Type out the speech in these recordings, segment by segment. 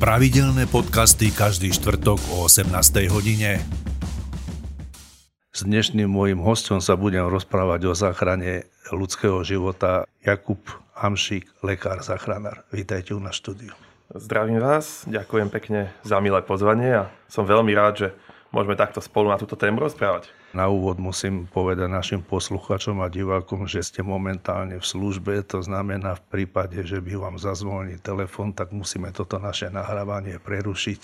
Pravidelné podcasty každý štvrtok o 18. hodine. S dnešným môjim hosťom sa budem rozprávať o záchrane ľudského života. Jakub Hamšík, lekár záchranár. Vítajte u nás v štúdiu. Zdravím vás, ďakujem pekne za milé pozvanie a som veľmi rád, že môžeme takto spolu na túto tému rozprávať. Na úvod musím povedať našim posluchačom a divákom, že ste momentálne v službe, to znamená v prípade, že by vám zazvonil telefon, tak musíme toto naše nahrávanie prerušiť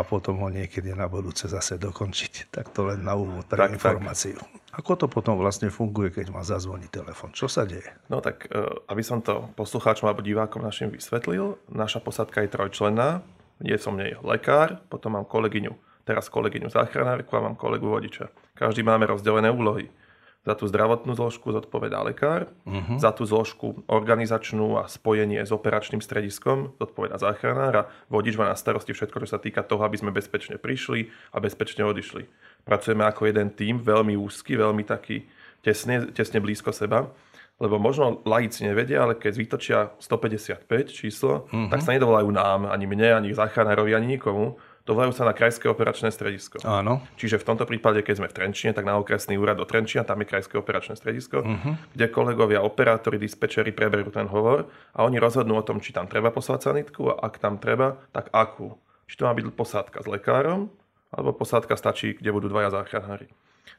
a potom ho niekedy na budúce zase dokončiť. Tak to len na úvod pre informáciu. Tak. Ako to potom vlastne funguje, keď vám zazvoní telefon? Čo sa deje? No tak, aby som to poslucháčom alebo divákom našim vysvetlil, naša posádka je trojčlenná, je som nej lekár, potom mám kolegyňu záchranárku a mám kolegu vodiča. Každý máme rozdelené úlohy. Za tú zdravotnú zložku zodpovedá lekár, za tú zložku organizačnú a spojenie s operačným strediskom zodpovedá záchranár a vodič má na starosti všetko, čo sa týka toho, aby sme bezpečne prišli a bezpečne odišli. Pracujeme ako jeden tím, veľmi úzky, veľmi taký tesne blízko seba, lebo možno laici nevedia, ale keď vytočia 155 číslo, tak sa nedovolajú nám, ani mne, ani záchranárovi, ani nikomu. Dovolajú sa na krajské operačné stredisko. Áno. Čiže v tomto prípade, keď sme v Trenčine, tak na okresný úrad do Trenčina, tam je krajské operačné stredisko, kde kolegovia, operátori, dispečeri preberú ten hovor a oni rozhodnú o tom, či tam treba poslať sanitku a ak tam treba, tak akú. Či to má byť posádka s lekárom, alebo posádka stačí, kde budú dvaja záchranári.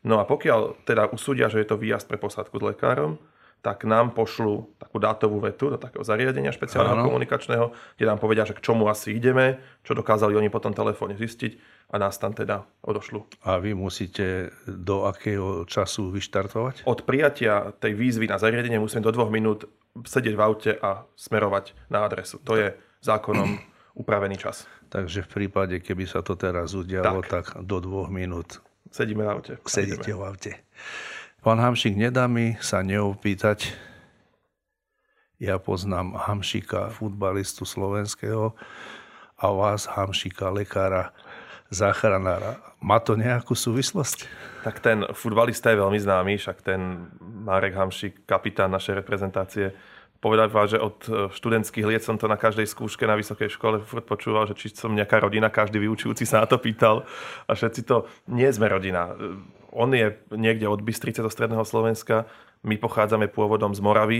No a pokiaľ teda usúdia, že je to výjazd pre posádku s lekárom, tak nám pošlú takú dátovú vetu do takého zariadenia špeciálneho komunikačného, kde nám povedia, že k čomu asi ideme, čo dokázali oni po tom telefóne zistiť a nás tam teda odošlú. A vy musíte do akého času vyštartovať? Od prijatia tej výzvy na zariadenie musíme do 2 minút sedieť v aute a smerovať na adresu. To je zákonom upravený čas. Takže v prípade, keby sa to teraz udialo, tak do 2 minút sedíme na aute. Sedíte v aute. Pán Hamšík, nedá mi sa neopýtať. Ja poznám Hamšíka, futbalistu slovenského, a vás, Hamšíka, lekára, záchranára. Má to nejakú súvislosť? Tak ten futbalista je veľmi známy, však ten Marek Hamšík, kapitán našej reprezentácie, povedal vám, že od študentských liet som to na každej skúške na vysokej škole furt počúval, že či som nejaká rodina, každý vyučujúci sa na to pýtal a všetci to, nie sme rodina. On je niekde od Bystrice do stredného Slovenska, my pochádzame pôvodom z Moravy.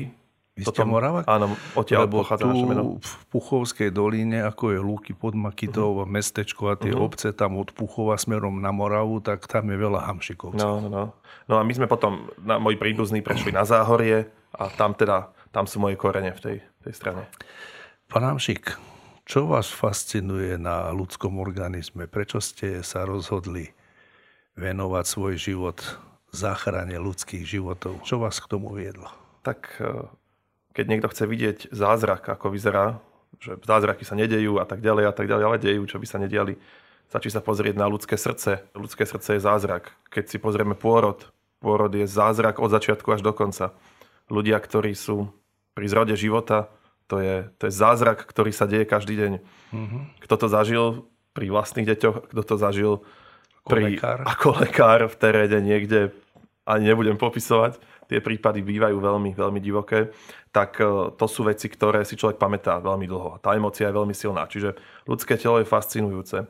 Vy ste Moravák? Áno, odtiaľ pochádza naše meno. V Puchovskej doline, ako je Lúky pod Makitov, mestečko a tie obce tam od Puchova smerom na Moravu, tak tam je veľa Hamšikovcov. No a my sme potom, moji príbuzní prešli na Záhorie a tam teda tam sú moje korene v tej strane. Pán Hamšík, čo vás fascinuje na ľudskom organizme? Prečo ste sa rozhodli venovať svoj život záchrane ľudských životov? Čo vás k tomu viedlo? Tak keď niekto chce vidieť zázrak, ako vyzerá, že zázraky sa nedejú a tak ďalej, ale dejú, čo by sa nediali, stačí sa pozrieť na ľudské srdce. Ľudské srdce je zázrak. Keď si pozrieme pôrod je zázrak od začiatku až do konca. Ľudia, ktorí sú pri zrode života, to je zázrak, ktorý sa deje každý deň. Kto to zažil pri vlastných deťoch, kto to zažil ako lekár v teréne niekde, ani nebudem popisovať, tie prípady bývajú veľmi, veľmi divoké, tak to sú veci, ktoré si človek pamätá veľmi dlho. Tá emócia je veľmi silná, čiže ľudské telo je fascinujúce.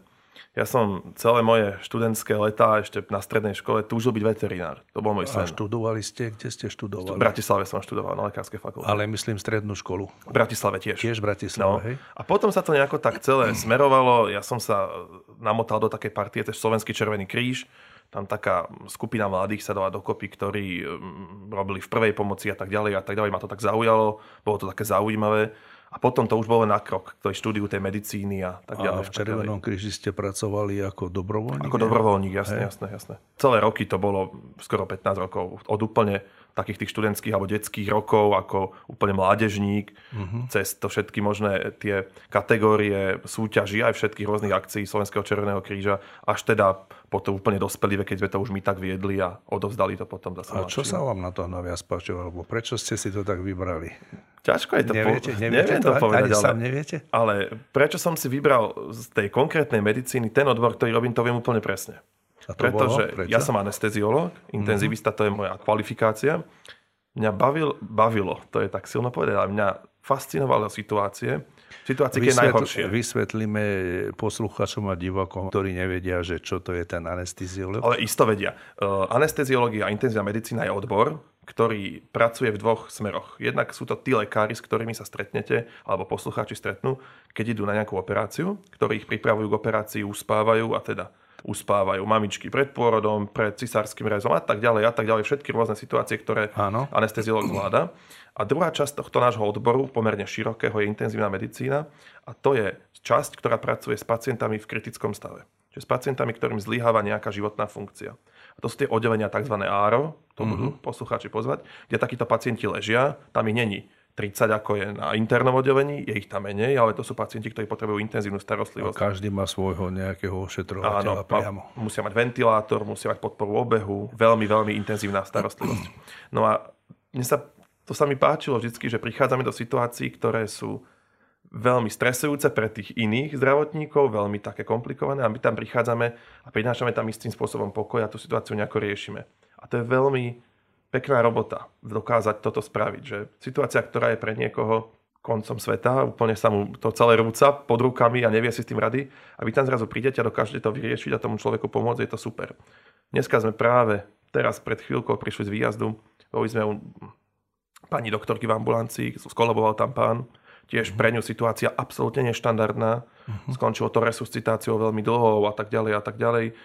Ja som celé moje študentské letá ešte na strednej škole túžil byť veterinár. To bol môj sen. A študovali ste? Kde ste študovali? V Bratislave som študoval na lekárskej fakulte. Ale myslím strednú školu. V Bratislave tiež. Tiež Bratislava, hej? A potom sa to nejako tak celé smerovalo. Ja som sa namotal do takej partie, tiež Slovenský červený kríž. Tam taká skupina mladých sa dala dokopy, ktorí robili v prvej pomoci a tak ďalej. Ma to tak zaujalo. Bolo to také zaujímavé. A potom to už bolo na krok, to je štúdiu tej medicíny a tak ďalej. A v Červenom kríži ste pracovali ako dobrovoľník? Ako dobrovoľník, jasné. Celé roky to bolo skoro 15 rokov. Od úplne takých tých študentských alebo detských rokov, ako úplne mládežník, cez to všetky možné tie kategórie súťaží aj všetkých rôznych akcií Slovenského Červeného kríža, až teda potom úplne dospelivé, keď sme to už my tak viedli a odovzdali to potom zase. A čo sa vám na to naviac páčilo? Alebo prečo ste si to tak vybrali? Ťažko je to povedať. Neviem to povedať, ani sám neviete? Ale prečo som si vybral z tej konkrétnej medicíny ten odbor, ktorý robím, to viem úplne presne. Pretože ja som anesteziológ, intenzivista, to je moja kvalifikácia. Mňa bavilo, to je tak silno povedať, ale mňa fascinovalo situácie, situácii, keď je najhoršie. Vysvetlíme posluchačom a divákom, ktorí nevedia, že čo to je ten anesteziológ. Ale isto vedia. Anesteziológia a intenzívna medicína je odbor, ktorý pracuje v dvoch smeroch. Jednak sú to tí lekári, s ktorými sa stretnete, alebo poslucháči stretnú, keď idú na nejakú operáciu, ktorí ich pripravujú k operácii, uspávajú a teda uspávajú mamičky pred pôrodom, pred cisárskym rezom a tak ďalej, všetky rôzne situácie, ktoré anesteziológ zvláda. A druhá časť tohto nášho odboru, pomerne širokého, je intenzívna medicína a to je časť, ktorá pracuje s pacientami v kritickom stave. Čiže s pacientami, ktorým zlyháva nejaká životná funkcia. A to sú tie oddelenia tzv. ARO, to budú poslucháči pozvať, kde takíto pacienti ležia, tam ich není 30, ako je na internom oddelení, je ich tam menej, ale to sú pacienti, ktorí potrebujú intenzívnu starostlivosť. A každý má svojho nejakého ošetrovateľa priamo. Musia mať ventilátor, musia mať podporu obehu, veľmi, veľmi intenzívna starostlivosť. No a to sa mi páčilo vždycky, že prichádzame do situácií, ktoré sú veľmi stresujúce pre tých iných zdravotníkov, veľmi také komplikované a my tam prichádzame a prinášame tam istým spôsobom pokoj a tú situáciu nejako riešime. A to je veľmi pekná robota, dokázať toto spraviť. Že situácia, ktorá je pre niekoho koncom sveta, úplne sa mu to celé rúca pod rukami a nevie si s tým rady a vy tam zrazu prídete a dokážete to vyriešiť a tomu človeku pomôcť, je to super. Dneska sme práve teraz pred chvíľkou prišli z výjazdu, boli sme u pani doktorky v ambulancii, skolaboval tam pán. Tiež pre ňu situácia absolútne neštandardná. Skončilo to resuscitáciou veľmi dlhou a tak ďalej a tak ďalej.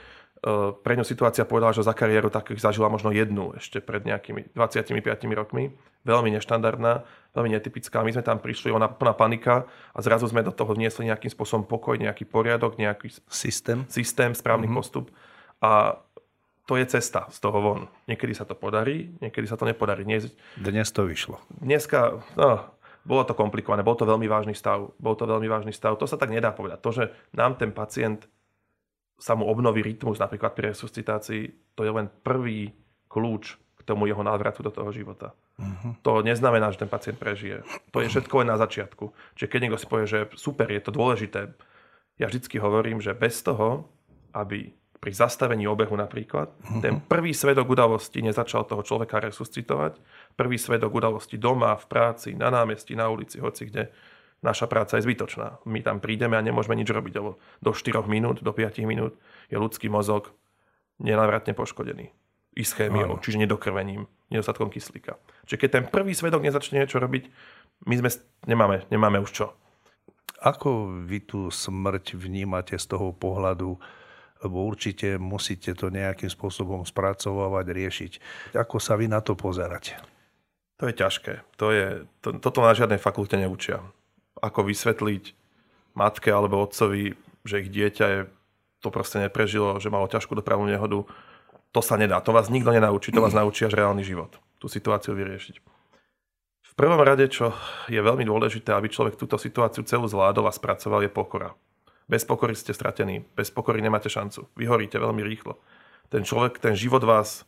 Pre ňu situácia, povedala, že za kariéru takých zažila možno jednu ešte pred nejakými 25 rokmi. Veľmi neštandardná, veľmi netypická. My sme tam prišli, ona plná panika a zrazu sme do toho vniesli nejakým spôsobom pokoj, nejaký poriadok, nejaký systém, správny postup. A to je cesta z toho von. Niekedy sa to podarí, niekedy sa to nepodarí. Dnes to vyšlo. Dneska... Bolo to komplikované, bol to veľmi vážny stav. To sa tak nedá povedať. To, že nám ten pacient sa mu obnoví rytmus, napríklad pri resuscitácii, to je len prvý kľúč k tomu jeho návratu do toho života. To neznamená, že ten pacient prežije. To je všetko len na začiatku. Čiže keď niekto si povie, že super, je to dôležité, ja vždycky hovorím, že bez toho, aby pri zastavení obehu napríklad, ten prvý svedok udalosti nezačal toho človeka resuscitovať, prvý svedok udalosti doma, v práci, na námestí, na ulici, hoci kde, naša práca je zbytočná. My tam prídeme a nemôžeme nič robiť, lebo do 4 minút, do 5 minút je ľudský mozog nenávratne poškodený. Ischémiou, čiže nedokrvením, nedostatkom kyslíka. Čiže keď ten prvý svedok nezačne niečo robiť, my sme nemáme už čo. Ako vy tú smrť vnímate z toho pohľadu, lebo určite musíte to nejakým spôsobom spracovávať, riešiť. Ako sa vy na to pozeráte? To je ťažké. Toto na žiadnej fakulte neučia. Ako vysvetliť matke alebo otcovi, že ich dieťa to proste neprežilo, že malo ťažkú dopravnú nehodu, to sa nedá. To vás nikto nenaučí, to vás naučí až reálny život. Tú situáciu vyriešiť. V prvom rade, čo je veľmi dôležité, aby človek túto situáciu celú zvládol a spracoval, je pokora. Bez pokory ste stratení. Bez pokory nemáte šancu. Vyhoríte veľmi rýchlo. Ten človek, ten život vás,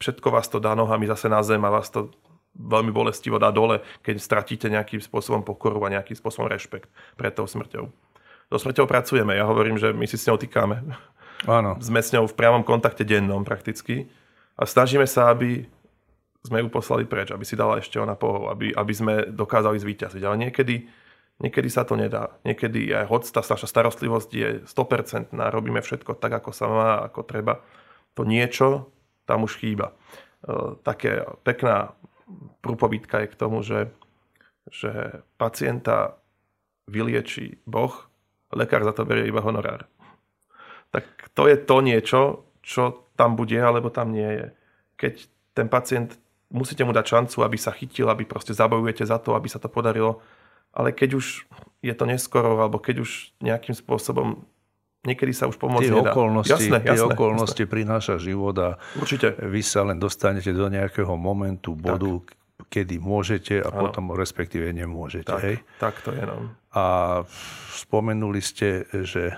všetko vás to dá nohami zase na zem a vás to veľmi bolestivo dá dole, keď stratíte nejakým spôsobom pokoru a nejakým spôsobom rešpekt pred tou smrťou. So smrťou pracujeme. Ja hovorím, že my si s ňou týkame. Áno. Sme s ňou v priamom kontakte dennom prakticky a snažíme sa, aby sme ju poslali preč, aby si dala ešte ona pohov, aby sme dokázali zvíťaziť. Ale Niekedy sa to nedá. Niekedy aj naša starostlivosť je 100%. Robíme všetko tak, ako sa má, ako treba. To niečo tam už chýba. Také pekná prúpovídka je k tomu, že pacienta vyliečí Boh, lekár za to berie iba honorár. Tak to je to niečo, čo tam bude, alebo tam nie je. Keď ten pacient, musíte mu dať šancu, aby sa chytil, aby proste zabojujete za to, aby sa to podarilo. Ale keď už je to neskoro, alebo keď už nejakým spôsobom niekedy sa už pomôcť nedá. Tie okolnosti prináša život a určite. Vy sa len dostanete do nejakého momentu, bodu, kedy môžete a potom respektíve nemôžete. Tak to je. No. A spomenuli ste, že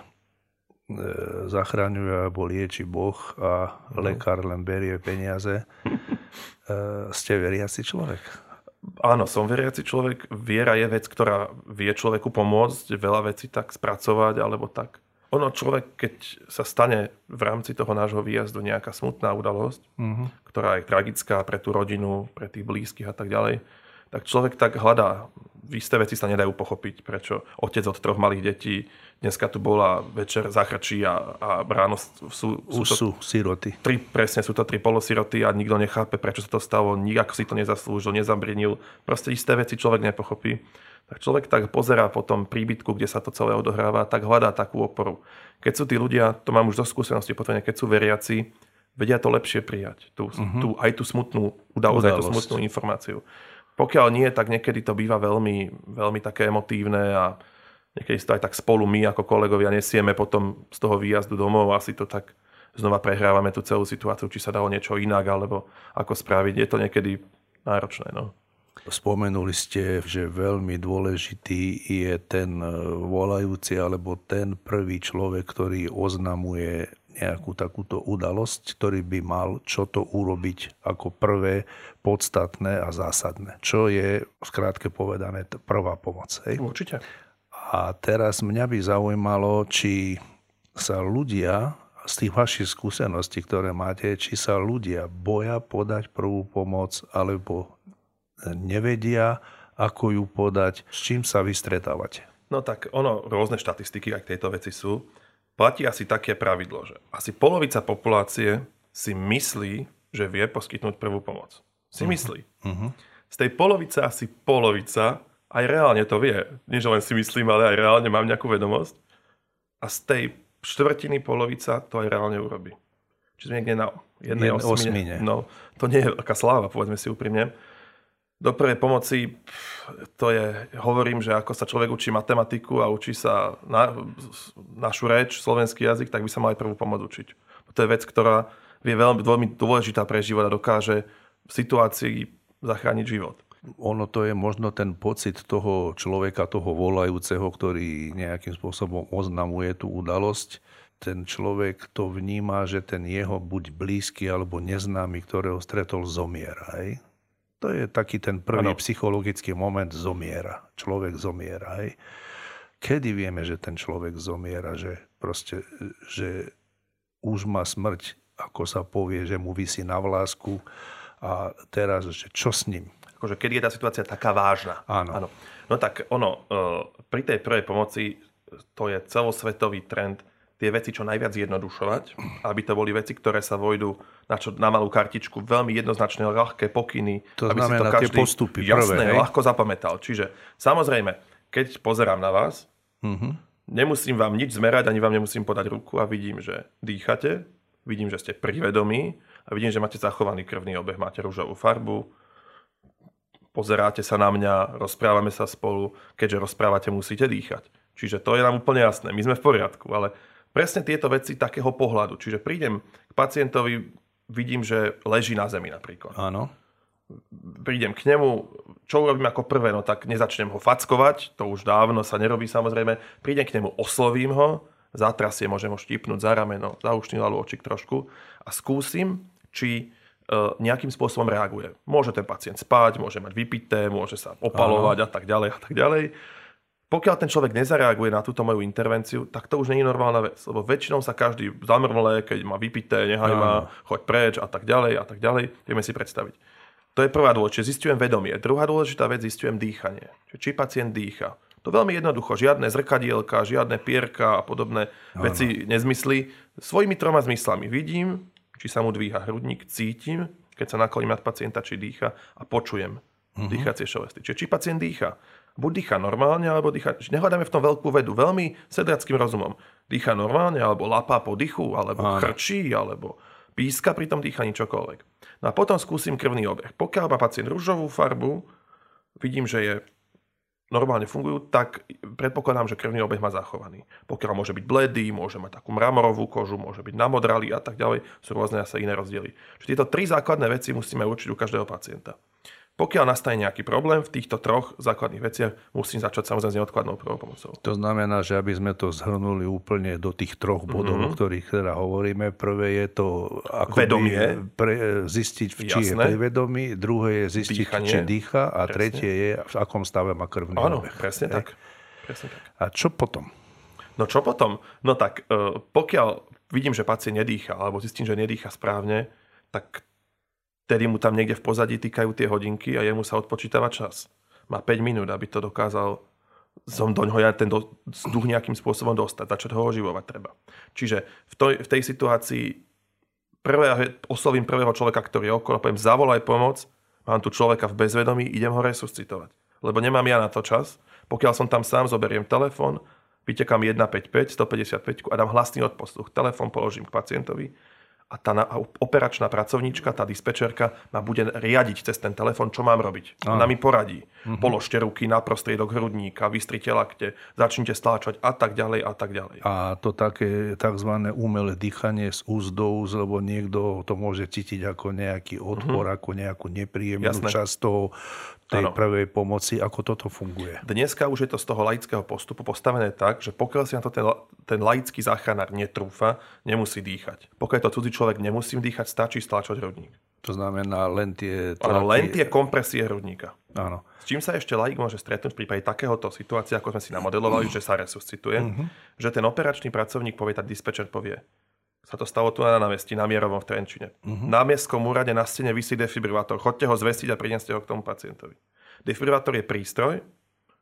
zachraňuje alebo lieči Boh a lekár len berie peniaze. Ste veriaci človek? Áno, som veriaci človek. Viera je vec, ktorá vie človeku pomôcť, veľa vecí tak spracovať, alebo tak. Človek, keď sa stane v rámci toho nášho výjazdu nejaká smutná udalosť, ktorá je tragická pre tú rodinu, pre tých blízkych a tak ďalej, tak človek tak hľadá. Isté veci sa nedajú pochopiť, prečo otec od 3 malých detí dneska tu bola večer zachrčí a ráno sú siroty. Sú to tri polosiroty a nikto nechápe, prečo sa to stalo, nikako si to nezaslúžil, nezabrinil. Proste isté veci človek nepochopí. Tak človek tak pozerá po tom príbytku, kde sa to celé odohráva, tak hľadá takú oporu. Keď sú tí ľudia, to mám už zo skúsenosti potvrdenie, keď sú veriaci, vedia to lepšie prijať. Aj tú smutnú udalosť, aj tú smutnú informáciu. Pokiaľ nie, tak niekedy to býva veľmi, veľmi také emotívne a niekedy si to aj tak spolu my ako kolegovia nesieme potom z toho výjazdu domov a si to tak znova prehrávame tú celú situáciu, či sa dalo niečo inak alebo ako spraviť. Je to niekedy náročné, no. Spomenuli ste, že veľmi dôležitý je ten volajúci alebo ten prvý človek, ktorý oznamuje nejakú takúto udalosť, ktorý by mal čo to urobiť ako prvé, podstatné a zásadné. Čo je, skrátke povedané, prvá pomoc. Hej? Určite. A teraz mňa by zaujímalo, či sa ľudia, z tých vašich skúseností, ktoré máte, či sa ľudia boja podať prvú pomoc, alebo nevedia, ako ju podať, s čím sa vystretávate? No tak ono, rôzne štatistiky aj k tejto veci sú. Platí asi také pravidlo, že asi polovica populácie si myslí, že vie poskytnúť prvú pomoc. Si myslí. Uh-huh. Z tej polovice asi polovica aj reálne to vie. Nie, že len si myslím, ale aj reálne mám nejakú vedomosť. A z tej štvrtiny polovica to aj reálne urobí. Čiže sme niekde na jednej osmine. No, to nie je aká sláva, povedzme si úprimne. Do prvej pomoci, to je, hovorím, že ako sa človek učí matematiku a učí sa našu reč, slovenský jazyk, tak by sa mal aj prvú pomoc učiť. To je vec, ktorá je veľmi dôležitá pre život a dokáže v situácii zachrániť život. Ono to je možno ten pocit toho človeka, toho volajúceho, ktorý nejakým spôsobom oznamuje tú udalosť. Ten človek to vníma, že ten jeho buď blízky alebo neznámy, ktorého stretol, zomiera, hej? To je taký ten prvý psychologický moment, zomiera. Človek zomiera. Hej. Kedy vieme, že ten človek zomiera, že už má smrť, ako sa povie, že mu visí na vlásku a teraz, že čo s ním? Akože, kedy je tá situácia taká vážna? Áno. No tak ono, pri tej prvej pomoci to je celosvetový trend tie veci čo najviac zjednodušovať, aby to boli veci, ktoré sa vojdu na malú kartičku, veľmi jednoznačné, ľahké pokyny. To aby znamená si to každý, tie postupy. Jasné, prvé, ľahko zapamätal. Čiže samozrejme, keď pozerám na vás, nemusím vám nič zmerať, ani vám nemusím podať ruku a vidím, že dýchate, vidím, že ste privedomí a vidím, že máte zachovaný krvný obeh, máte ružovú farbu, pozeráte sa na mňa, rozprávame sa spolu, keďže rozprávate, musíte dýchať. Čiže to je nám úplne jasné, my sme v poriadku, ale presne tieto veci takého pohľadu. Čiže prídem k pacientovi, vidím, že leží na zemi napríklad. Áno. Prídem k nemu, čo urobím ako prvé? No tak nezačnem ho fackovať, to už dávno sa nerobí samozrejme. Prídem k nemu, oslovím ho, zatrasie, môžem ho štípnúť za rameno, za ušný lalúčik trošku a skúsim, či nejakým spôsobom reaguje. Môže ten pacient spať, môže mať vypité, môže sa opalovať a tak ďalej a tak ďalej. Pokiaľ ten človek nezareaguje na túto moju intervenciu, tak to už nie je normálna vec, lebo väčšinou sa každý zamrmle, keď má vypité, nehaj ma, choď preč a tak ďalej, vieme si predstaviť. To je prvá dôležitá, zistujem vedomie. Druhá dôležitá vec, zistujem dýchanie. Či pacient dýcha. To veľmi jednoducho, žiadne zrkadielka, žiadne pierka a podobné veci nezmysly. Svojimi 3 zmyslami vidím, či sa mu dvíha hrudník, cítim, keď sa nakloním nad pacienta, či dýcha a počujem dýchacie šelesty. Čiže či pacient dýcha. Buď dýcha normálne, alebo dýcha... Nehľadáme v tom veľkú vedu, veľmi sedliackým rozumom. Dýcha normálne, alebo lapá po dychu, alebo chrčí, alebo píska pri tom dýchaní, čokoľvek. No a potom skúsim krvný obeh. Pokiaľ má pacient ružovú farbu, vidím, že je normálne fungujú, tak predpokladám, že krvný obeh má zachovaný. Pokiaľ môže byť bledý, môže mať takú mramorovú kožu, môže byť namodralý a tak ďalej, sú rôzne asi iné rozdiely. Čiže tieto 3 základné veci musíme určiť u každého pacienta. Pokiaľ nastane nejaký problém, v týchto 3 základných veciach musím začať samozrejme s neodkladnou prvou pomocou. To znamená, že aby sme to zhrnuli úplne do tých 3 bodov, o ktorých teda hovoríme. Prvé je to ako vedomie. Zistiť, či je pri vedomí. Druhé je zistiť, dýchanie, či dýcha. A presne. Tretie je, v akom stave má krvný obeh. Áno, presne tak. Presne tak. A čo potom? No čo potom? No tak, pokiaľ vidím, že pacient nedýcha, alebo zistím, že nedýcha správne, tak vtedy mu tam niekde v pozadí týkajú tie hodinky a jemu sa odpočítava čas. Má 5 minút, aby to dokázal vzduch nejakým spôsobom dostať, začať ho oživovať treba. Čiže v tej situácii oslovím prvého človeka, ktorý je okolo, poviem zavolaj pomoc, mám tu človeka v bezvedomí, idem ho resuscitovať. Lebo nemám ja na to čas. Pokiaľ som tam sám, zoberiem telefón, vytekám 155, 155 a dám hlasný odposluch. Telefón položím k pacientovi a tá operačná pracovníčka, tá dispečerka ma bude riadiť cez ten telefón, čo mám robiť. Ona mi poradí. Položte ruky na prostriedok hrudníka, vystrite lakte, začnite stláčať a tak ďalej a tak ďalej. A to také takzvané umelé dýchanie s úzdou, lebo niekto to môže cítiť ako nejaký odpor, ako nejakú nepríjemnú časť toho tej prvej pomoci. Ako toto funguje? Dneska už je to z toho laického postupu postavené tak, že pokiaľ si na to ten laický záchranár netrúfa, nemusí dýchať. Pokiaľ je to cudzí človek, nemusím dýchať, stačí stláčať hrudník. To znamená len tie... Áno, len tie kompresie hrudníka. Áno. S čím sa ešte laik môže stretnúť v prípade takéhoto situácie, ako sme si namodelovali, že sa resuscituje, že ten operačný pracovník povie, tak dispečer povie, sa to stalo tu na námestí, na Mierovom v Trenčine. Na miestkom úrade na stene visí defibrilátor. Choďte ho zvestiť a prineste ho k tomu pacientovi. Defibrilátor je prístroj,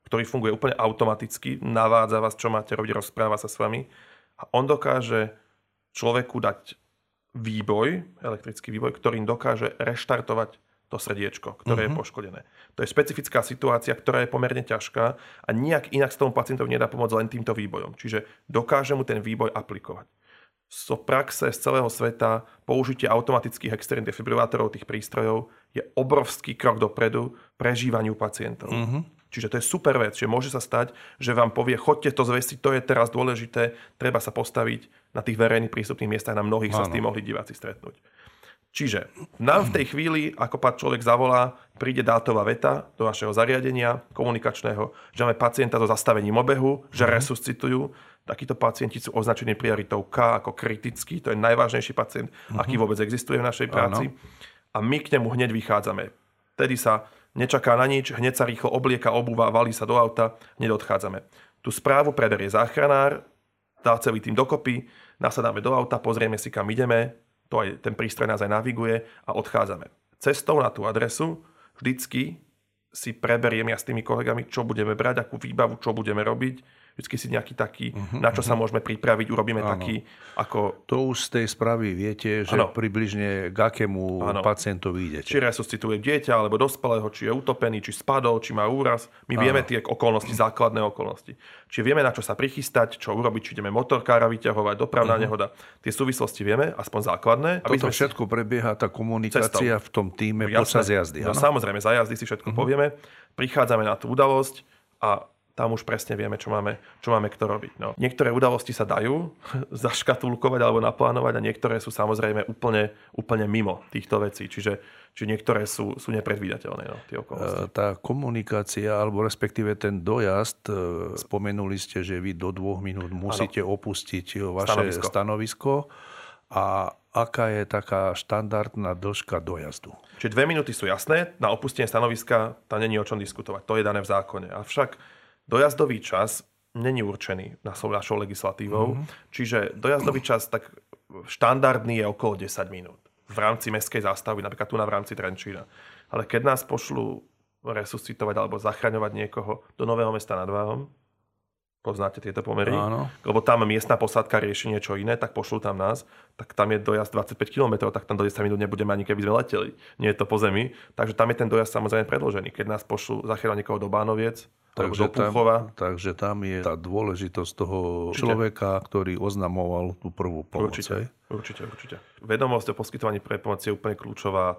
ktorý funguje úplne automaticky, navádza vás, čo máte robiť, rozpráva sa s vami a on dokáže človeku dať výboj, elektrický výboj, ktorým dokáže reštartovať to srdiečko, ktoré je poškodené. To je špecifická situácia, ktorá je pomerne ťažká a nijak inak s tomu pacientovi nedá pomôcť len týmto výbojom. Čiže dokáže mu ten výboj aplikovať. Z praxe z celého sveta použitie automatických externých defibrilátorov, tých prístrojov, je obrovský krok dopredu prežívaniu pacientov. Čiže to je super vec, že môže sa stať, že vám povie, choďte to zvestiť, to je teraz dôležité, treba sa postaviť na tých verejných prístupných miestach, na mnohých sa s tým mohli diváci stretnúť. Čiže nám v tej chvíli, ako pán človek zavolá, príde dátová veta do našeho zariadenia komunikačného, že máme pacienta so zastavením obehu, že resuscitujú. Takíto pacienti sú označení prioritou K ako kritický, to je najvážnejší pacient, aký vôbec existuje v našej práci. A my k nemu hneď vychádzame. Tedy sa nečaká na nič, hneď sa rýchlo oblieka, obúva, valí sa do auta, hneď odchádzame. Tú správu preberie záchranár, dá celý tým dokopy, nasadáme do auta, pozrieme si, kam ideme, to aj ten prístroj nás aj naviguje a odchádzame. Cestou na tú adresu vždycky si preberiem ja s tými kolegami, čo budeme brať, akú výbavu, čo budeme robiť. Vždycky si nejaký taký, na čo sa môžeme pripraviť, urobíme taký, ako... To už z tej správy viete, že približne k akému pacientovi idete. Či resuscituje dieťa, alebo dospelého, či je utopený, či spadol, či má úraz. My vieme tie okolnosti, základné okolnosti. Čiže vieme, na čo sa prichystať, čo urobiť, či ideme motorkára vyťahovať, dopravná nehoda. Tie súvislosti vieme, aspoň základné. Toto všetko prebieha, tá komunikácia v tom týme počas jazdy. No samozrejme, za jazdy si všetko povieme. Prichádzame na tú udalosť a tam už presne vieme, čo máme kto robiť. No. Niektoré udalosti sa dajú zaškatulkovať alebo naplánovať a niektoré sú samozrejme úplne mimo týchto vecí. Čiže niektoré sú nepredvídateľné. No, tie okolnosti. Tá komunikácia, alebo respektíve ten dojazd, spomenuli ste, že vy do 2 minút musíte opustiť vaše stanovisko. A aká je taká štandardná dĺžka dojazdu? Čiže 2 minúty sú jasné, na opustenie stanoviska tam není o čom diskutovať. To je dané v zákone. Avšak dojazdový čas není určený našou legislatívou, čiže dojazdový čas tak štandardný je okolo 10 minút. V rámci mestskej zástavy, napríklad tu na v rámci Trenčína. Ale keď nás pošlú resuscitovať alebo zachraňovať niekoho do Nového Mesta nad Váhom, poznáte tieto pomery, lebo tam miestna posádka rieši niečo iné, tak pošlú tam nás, tak tam je dojazd 25 km, tak tam do 10 minút nebudeme ani keby sme leteli. Nie je to po zemi, takže tam je ten dojazd samozrejme predĺžený. Keď nás pošlú zachraňovať niekoho do Bánoviec, Takže tam je tá dôležitosť toho človeka, ktorý oznamoval tú prvú pomoc. Určite. Vedomosť o poskytovaní prvej pomoci je úplne kľúčová.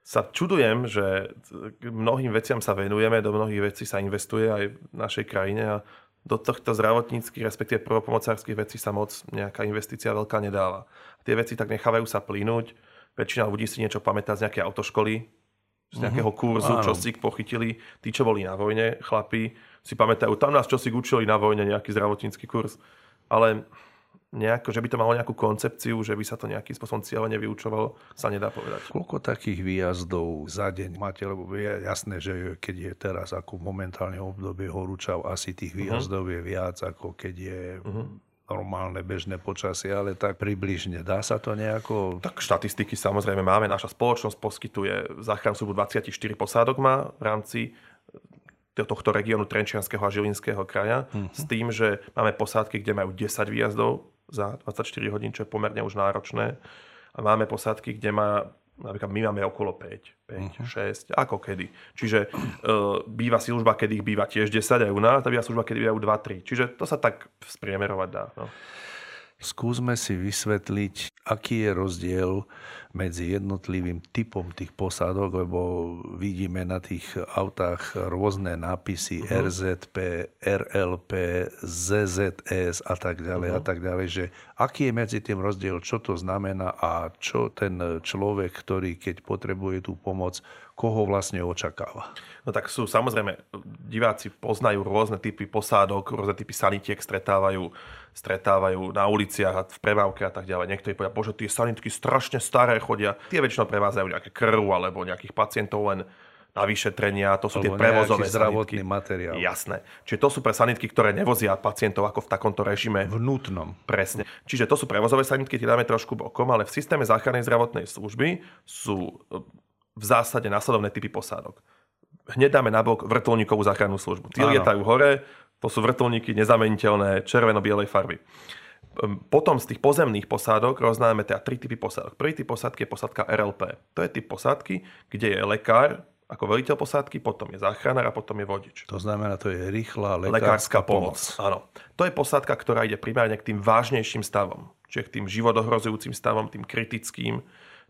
Sa čudujem, že mnohým veciam sa venujeme, do mnohých vecí sa investuje aj v našej krajine a do tohto zdravotníckych, respektíve prvopomocárskych vecí sa moc nejaká investícia veľká nedáva. Tie veci tak nechávajú sa plynúť. Väčšina ľudí si niečo pamätá z nejakej autoškoly, z nejakého kurzu, čo si pochytili. Tí, čo boli na vojne, chlapi, si pamätajú, tam nás čo si učili na vojne, nejaký zdravotnícky kurz. Ale nejako, že by to malo nejakú koncepciu, že by sa to nejakým spôsobom cieľene vyučovalo, sa nedá povedať. Koľko takých výjazdov za deň máte? Lebo je jasné, že keď je teraz ako momentálne obdobie horúčav, asi tých výjazdov je viac, ako keď je normálne bežné počasie, ale tak približne. Dá sa to nejako? Tak štatistiky samozrejme máme. Naša spoločnosť poskytuje záchranu súbu 24 posádok má v rámci tohto regiónu Trenčianskeho a Žilinského kraja. S tým, že máme posádky, kde majú 10 výjazdov za 24 hodín, čo je pomerne už náročné. A máme posádky, kde má napríklad my máme okolo 5, 6, ako kedy. Čiže býva služba, kedy ich býva tiež 10 aj u nás, a býva služba, kedy bývajú 2, 3. Čiže to sa tak spriemerovať dá. No. Skúsme si vysvetliť, aký je rozdiel medzi jednotlivým typom tých posádok, lebo vidíme na tých autách rôzne nápisy RZP, RLP, ZZS a tak ďalej a tak ďalej, že aký je medzi tým rozdiel, čo to znamená a čo ten človek, ktorý keď potrebuje tú pomoc, koho vlastne očakáva? No tak sú, samozrejme, diváci poznajú rôzne typy posádok, rôzne typy sanitiek stretávajú na uliciach a v premávke a tak ďalej. Niektorí povedia, bože, tie sanitky strašne staré chodia. Tie väčšinou prevádzajú nejaké krv alebo nejakých pacientov len na vyšetrenia. To sú alebo tie prevozové sanitky. Materiál. Jasné. Čiže to sú pre sanitky, ktoré nevozia pacientov ako v takomto režime. Vnútnom. Presne. Čiže to sú prevozové sanitky, tie dáme trošku bokom, ale v systéme záchrannej zdravotnej služby sú v zásade následovné typy posádok. Hneď dáme nabok vrtuľníkovú záchrannú službu. Tí lietajú hore, to sú vrtuľníky nezameniteľné červeno-bielej farby. Potom z tých pozemných posádok roznáme teda 3 typy posádok. Prvý typ posádky je posádka RLP. To je typ posádky, kde je lekár ako veliteľ posádky, potom je záchranár a potom je vodič. To znamená, to je rýchla lekárska pomoc. Áno. To je posádka, ktorá ide primárne k tým vážnejším stavom. Čiže k tým životohrozujúcim stavom, tým kritickým.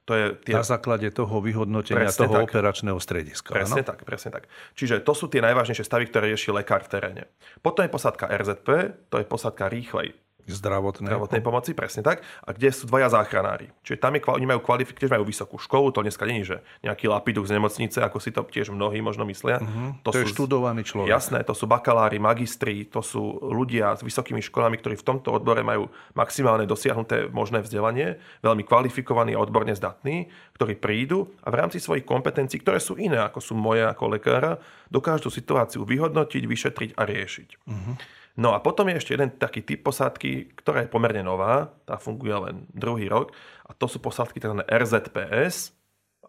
To je tie... Na základe toho vyhodnotenia presne toho tak. Operačného strediska. Presne áno? Tak, presne tak. Čiže to sú tie najvážnejšie stavy, ktoré rieši lekár v teréne. Potom je posádka RZP, to je posádka rýchlej zdravotnej pomoci, presne tak. A kde sú dvaja záchranári. Čiže tam je, oni majú kvalifikáciu, majú vysokú školu, to dneska nie je, že nejaký lapiduch z nemocnice, ako si to tiež mnohí možno myslia. To je študovaný človek. Jasné, to sú bakalári, magistri, to sú ľudia s vysokými školami, ktorí v tomto odbore majú maximálne dosiahnuté možné vzdelanie, veľmi kvalifikovaní a odborne zdatní, ktorí prídu a v rámci svojich kompetencií, ktoré sú iné ako sú moje ako lekára, dokážu situáciu vyhodnotiť, vyšetriť a riešiť. No a potom je ešte jeden taký typ posádky, ktorá je pomerne nová, tá funguje len druhý rok a to sú posádky tzv. RZPS,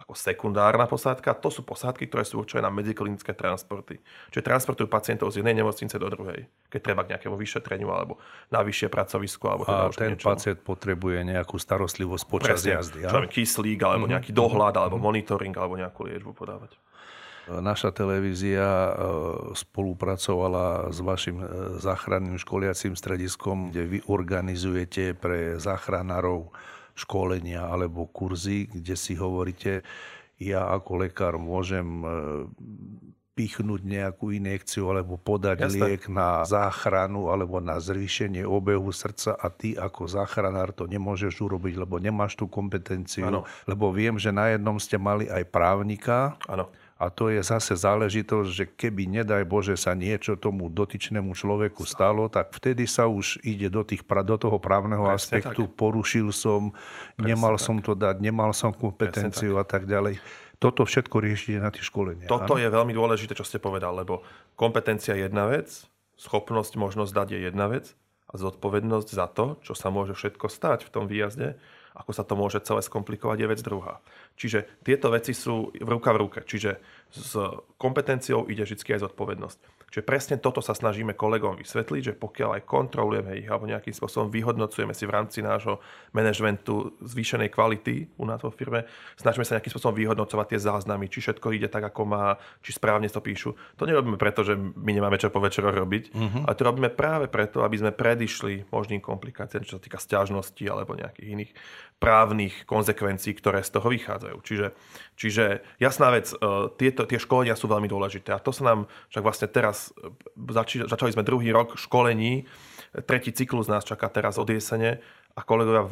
ako sekundárna posádka, to sú posádky, ktoré sú určené na medziklinické transporty. Čiže transportujú pacientov z jednej nemocnice do druhej, keď treba k nejakému vyšetreniu alebo na vyššie pracovisko. Alebo teda a už ten pacient potrebuje nejakú starostlivosť počas jazdy. Čo kyslík, alebo nejaký dohľad, alebo monitoring, alebo nejakú liečbu podávať. Naša televízia spolupracovala s vašim záchranným školiacím strediskom, kde vy organizujete pre záchranárov školenia alebo kurzy, kde si hovoríte, ja ako lekár môžem pichnúť nejakú injekciu alebo podať liek na záchranu alebo na zvýšenie obehu srdca a ty ako záchranár to nemôžeš urobiť, lebo nemáš tú kompetenciu. Ano. Lebo viem, že na jednom ste mali aj právnika. Áno. A to je zase záležitosť, že keby, nedaj Bože, sa niečo tomu dotyčnému človeku stalo, tak vtedy sa už ide do toho právneho aspektu. Porušil som, nemal som to dať, nemal som kompetenciu a tak ďalej. Toto všetko riešite na tie školenia. Toto je veľmi dôležité, čo ste povedal, lebo kompetencia je jedna vec, schopnosť, možnosť dať je jedna vec a zodpovednosť za to, čo sa môže všetko stať v tom výjazde, ako sa to môže celé skomplikovať, je vec druhá. Čiže tieto veci sú ruka v ruke. Čiže s kompetenciou ide vždy aj zodpovednosť. Čiže presne toto sa snažíme kolegom vysvetliť, že pokiaľ aj kontrolujeme ich alebo nejakým spôsobom vyhodnocujeme si v rámci nášho manažmentu zvýšenej kvality u nás vo firme, snažíme sa nejakým spôsobom vyhodnocovať tie záznamy, či všetko ide tak, ako má, či správne to píšu. To nerobíme preto, že my nemáme čo po večeroch robiť, ale to robíme práve preto, aby sme predišli možným komplikáciám, čo sa týka sťažností alebo nejakých iných právnych konzekvencií, ktoré z toho vychádzajú. Čiže jasná vec, tie školenia sú veľmi dôležité. A to sa nám však vlastne teraz, začali sme druhý rok školení, tretí cyklus nás čaká teraz od jesene a kolegovia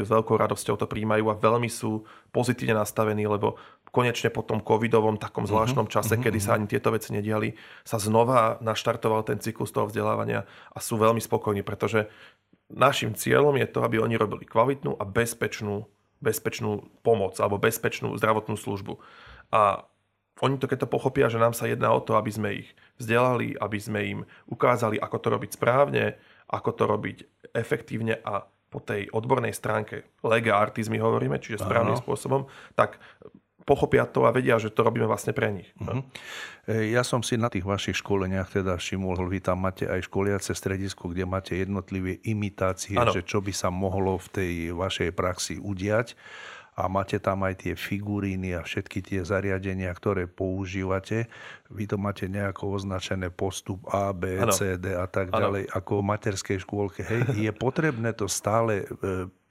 s veľkou radosťou to príjmajú a veľmi sú pozitívne nastavení, lebo konečne po tom covidovom takom zvláštnom čase, kedy sa ani tieto veci nediali, sa znova naštartoval ten cyklus toho vzdelávania a sú veľmi spokojní, pretože našim cieľom je to, aby oni robili kvalitnú a bezpečnú pomoc alebo bezpečnú zdravotnú službu. A oni to, keď to pochopia, že nám sa jedná o to, aby sme ich vzdelali, aby sme im ukázali, ako to robiť správne, ako to robiť efektívne a po tej odbornej stránke lega artis my hovoríme, čiže správnym spôsobom, tak pochopia to a vedia, že to robíme vlastne pre nich. Uh-huh. Ja som si na tých vašich školeniach teda všimol, vy tam máte aj školiace stredisko, kde máte jednotlivé imitácie, že čo by sa mohlo v tej vašej praxi udiať. A máte tam aj tie figuríny a všetky tie zariadenia, ktoré používate. Vy to máte nejako označené postup A, B, C, D a tak ďalej, ako v materskej škôlke. Hej, je potrebné to stále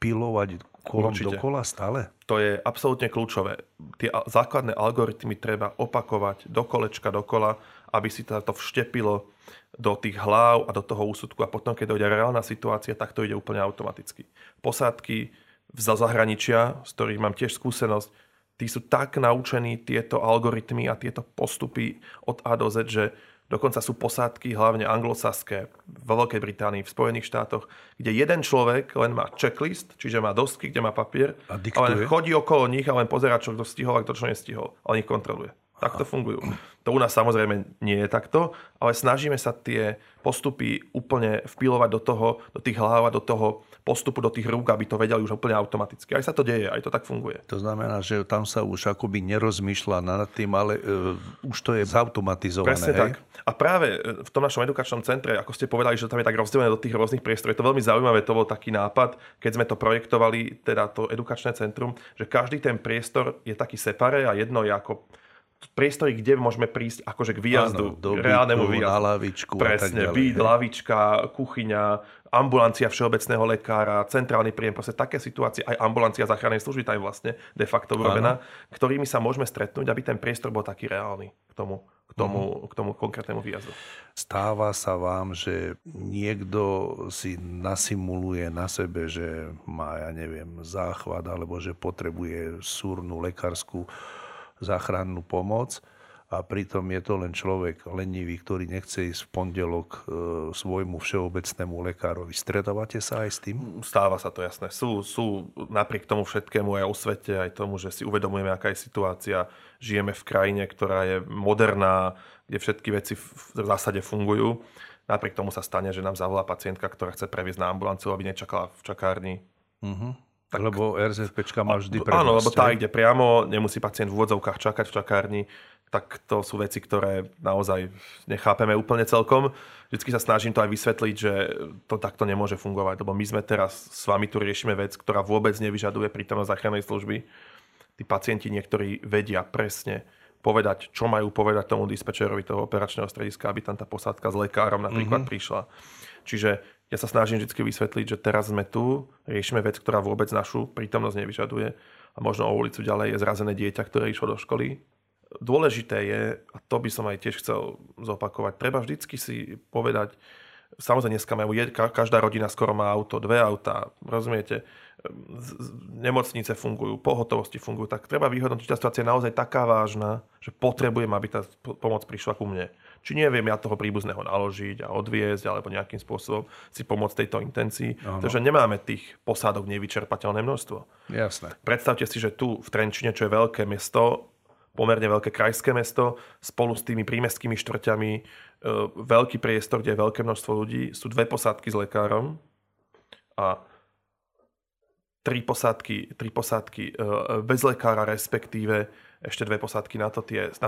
pilovať kolom dokola stále? To je absolútne kľúčové. Tie základné algoritmy treba opakovať do kolečka dokola, aby si to vštepilo do tých hlav a do toho úsudku. A potom, keď dojde reálna situácia, tak to ide úplne automaticky. Posádky za zahraničia, z ktorých mám tiež skúsenosť, tí sú tak naučení tieto algoritmy a tieto postupy od A do Z, že dokonca sú posádky, hlavne anglosaské, vo Veľkej Británii, v Spojených štátoch, kde jeden človek len má checklist, čiže má dosky, kde má papier, a len chodí okolo nich a len pozerá, čo kto stihol a kto čo nestihol, ale ich kontroluje. Takto fungujú. To u nás samozrejme nie je takto, ale snažíme sa tie postupy úplne vpilovať do toho, do tých hlav a do toho postupu, do tých rúk, aby to vedeli už úplne automaticky. Aj sa to deje, aj to tak funguje. To znamená, že tam sa už akoby nerozmýšľa nad tým, ale už to je zautomatizované. Presne tak. A práve v tom našom edukačnom centre, ako ste povedali, že tam je tak rozdelené do tých rôznych priestorov, je to veľmi zaujímavé, to bol taký nápad, keď sme to projektovali, teda to edukačné centrum, že každý ten priestor je taký separé a jedno je ako priestory, kde môžeme prísť akože k výjazdu, k reálnemu výjazdu. Na lavičku. Presne, byt, lavička, kuchyňa, ambulancia všeobecného lekára, centrálny príjem, proste také situácie, aj ambulancia záchrannej služby, tam je vlastne de facto urobená, ktorými sa môžeme stretnúť, aby ten priestor bol taký reálny k tomu konkrétnemu výjazdu. Stáva sa vám, že niekto si nasimuluje na sebe, že má, ja neviem, záchvat, alebo že potrebuje súrnu lekárskú záchrannú pomoc a pritom je to len človek lenivý, ktorý nechce ísť v pondelok svojmu všeobecnému lekárovi. Stretávate sa aj s tým? Stáva sa to, jasné. Sú napriek tomu všetkému aj o svete, aj tomu, že si uvedomujeme, aká je situácia. Žijeme v krajine, ktorá je moderná, kde všetky veci v zásade fungujú. Napriek tomu sa stane, že nám zavolá pacientka, ktorá chce previesť na ambulanciu, aby nečakala v čakárni. Tak, lebo RZPčka má vždy prednosť. Áno, lebo tá ide priamo, nemusí pacient v úvodzovkách čakať v čakárni, tak to sú veci, ktoré naozaj nechápeme úplne celkom. Vždycky sa snažím to aj vysvetliť, že to takto nemôže fungovať, lebo my sme teraz s vami tu riešime vec, ktorá vôbec nevyžaduje prítomnosť záchrannej služby. Tí pacienti niektorí vedia presne povedať, čo majú povedať tomu dispečerovi toho operačného strediska, aby tam tá posádka s lekárom napríklad prišla. Čiže ja sa snažím vždy vysvetliť, že teraz sme tu, riešime vec, ktorá vôbec našu prítomnosť nevyžaduje a možno o ulicu ďalej je zrazené dieťa, ktoré išlo do školy. Dôležité je, a to by som aj tiež chcel zopakovať, treba vždycky si povedať, samozrejme dneska majú, každá rodina skoro má auto, dve autá, rozumiete, nemocnice fungujú, pohotovosti fungujú, tak treba vyhodnotiť, že tá situácia je naozaj taká vážna, že potrebujem, aby tá pomoc prišla ku mne. Či neviem ja toho príbuzného naložiť a odviezť, alebo nejakým spôsobom si pomôcť tejto intencii. Takže nemáme tých posádok nevyčerpateľné množstvo. Jasné. Predstavte si, že tu v Trenčine, čo je veľké mesto, pomerne veľké krajské mesto, spolu s tými prímestskými štvrťami, veľký priestor, kde je veľké množstvo ľudí, sú dve posádky s lekárom a tri posádky bez lekára, respektíve ešte dve posádky na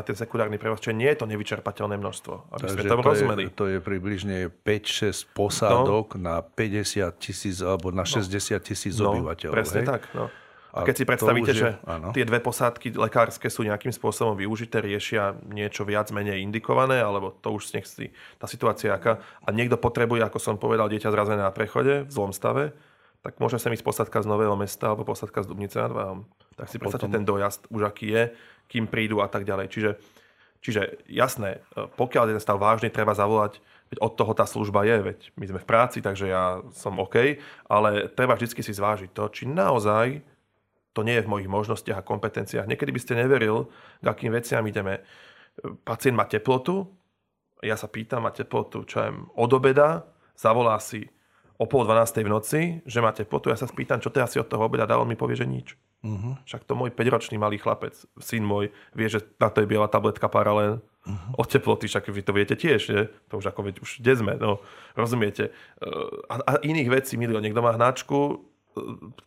ten sekundárny prevoz, čiže nie je to nevyčerpateľné množstvo. Aby sme to rozumeli. To je približne 5-6 posádok na 50 000 alebo na 60 000 obyvateľov. Presne tak. A keď si predstavíte, že tie dve posádky lekárske sú nejakým spôsobom využité, riešia niečo viac menej indikované, alebo to už nech si tá situácia aká. A niekto potrebuje, ako som povedal, dieťa zrazené na prechode v zlom stave, tak môže sem ísť posádka z Nového Mesta alebo posádka z Dubnice nad Váhom. Tak si predstavte ten dojazd už aký je, kým prídu a tak ďalej. Čiže jasné, pokiaľ je ten stav vážny, treba zavolať, veď od toho tá služba je, veď my sme v práci, takže ja som OK, ale treba vždy si zvážiť to, či naozaj to nie je v mojich možnostiach a kompetenciách. Niekedy by ste neveril, k akým veciam ideme. Pacient má teplotu, ja sa pýtam, má teplotu, čo jem, od obeda, zavolá si o 11:30 v noci, že má teplotu, ja sa spýtam, čo teraz si od toho obeda dal, on mi povie, že nič. Však to môj 5-ročný malý chlapec, syn môj, vie, že na to je biela tabletka Paralen od teploty, však vy to viete tiež, nie? To už ako veď, už kde sme, no, rozumiete. A iných vecí, milión, niekto má hnačku,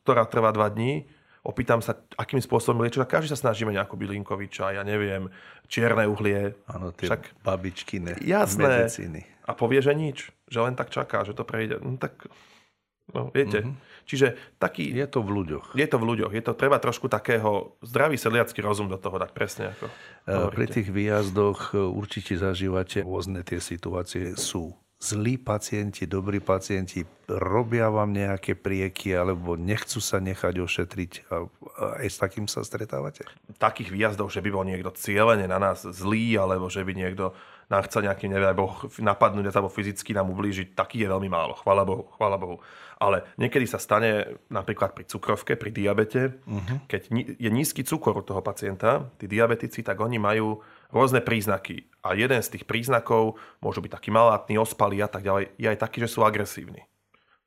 ktorá trvá 2 dní, opýtam sa, akým spôsobom liečia, každý sa snažíme nejakú bylinkový čaj, ja neviem, čierne uhlie. Áno, tie však, babičky, ne, jasné, medicíny. A povie, že nič, že len tak čaká, že to prejde, no tak... No, viete. Čiže taký... Je to v ľuďoch. Je to v ľuďoch. Je to treba trošku takého zdravý sedliacky rozum do toho dať. Presne ako hovoríte. Pri tých výjazdoch určite zažívate rôzne tie situácie. Sú zlí pacienti, dobrí pacienti, robia vám nejaké prieky alebo nechcú sa nechať ošetriť. A aj s takým sa stretávate? Takých výjazdov, že by bol niekto cieľene na nás zlý, alebo že by niekto nám chce nejakým, neviem, napadnúť alebo fyzicky nám ublížiť, taký je veľmi málo. Chvála Bohu, chvála Bohu. Ale niekedy sa stane napríklad pri cukrovke, pri diabete, keď je nízky cukor u toho pacienta, tí diabetici, tak oni majú rôzne príznaky. A jeden z tých príznakov môžu byť taký malátny, ospalý a tak ďalej, je aj taký, že sú agresívni.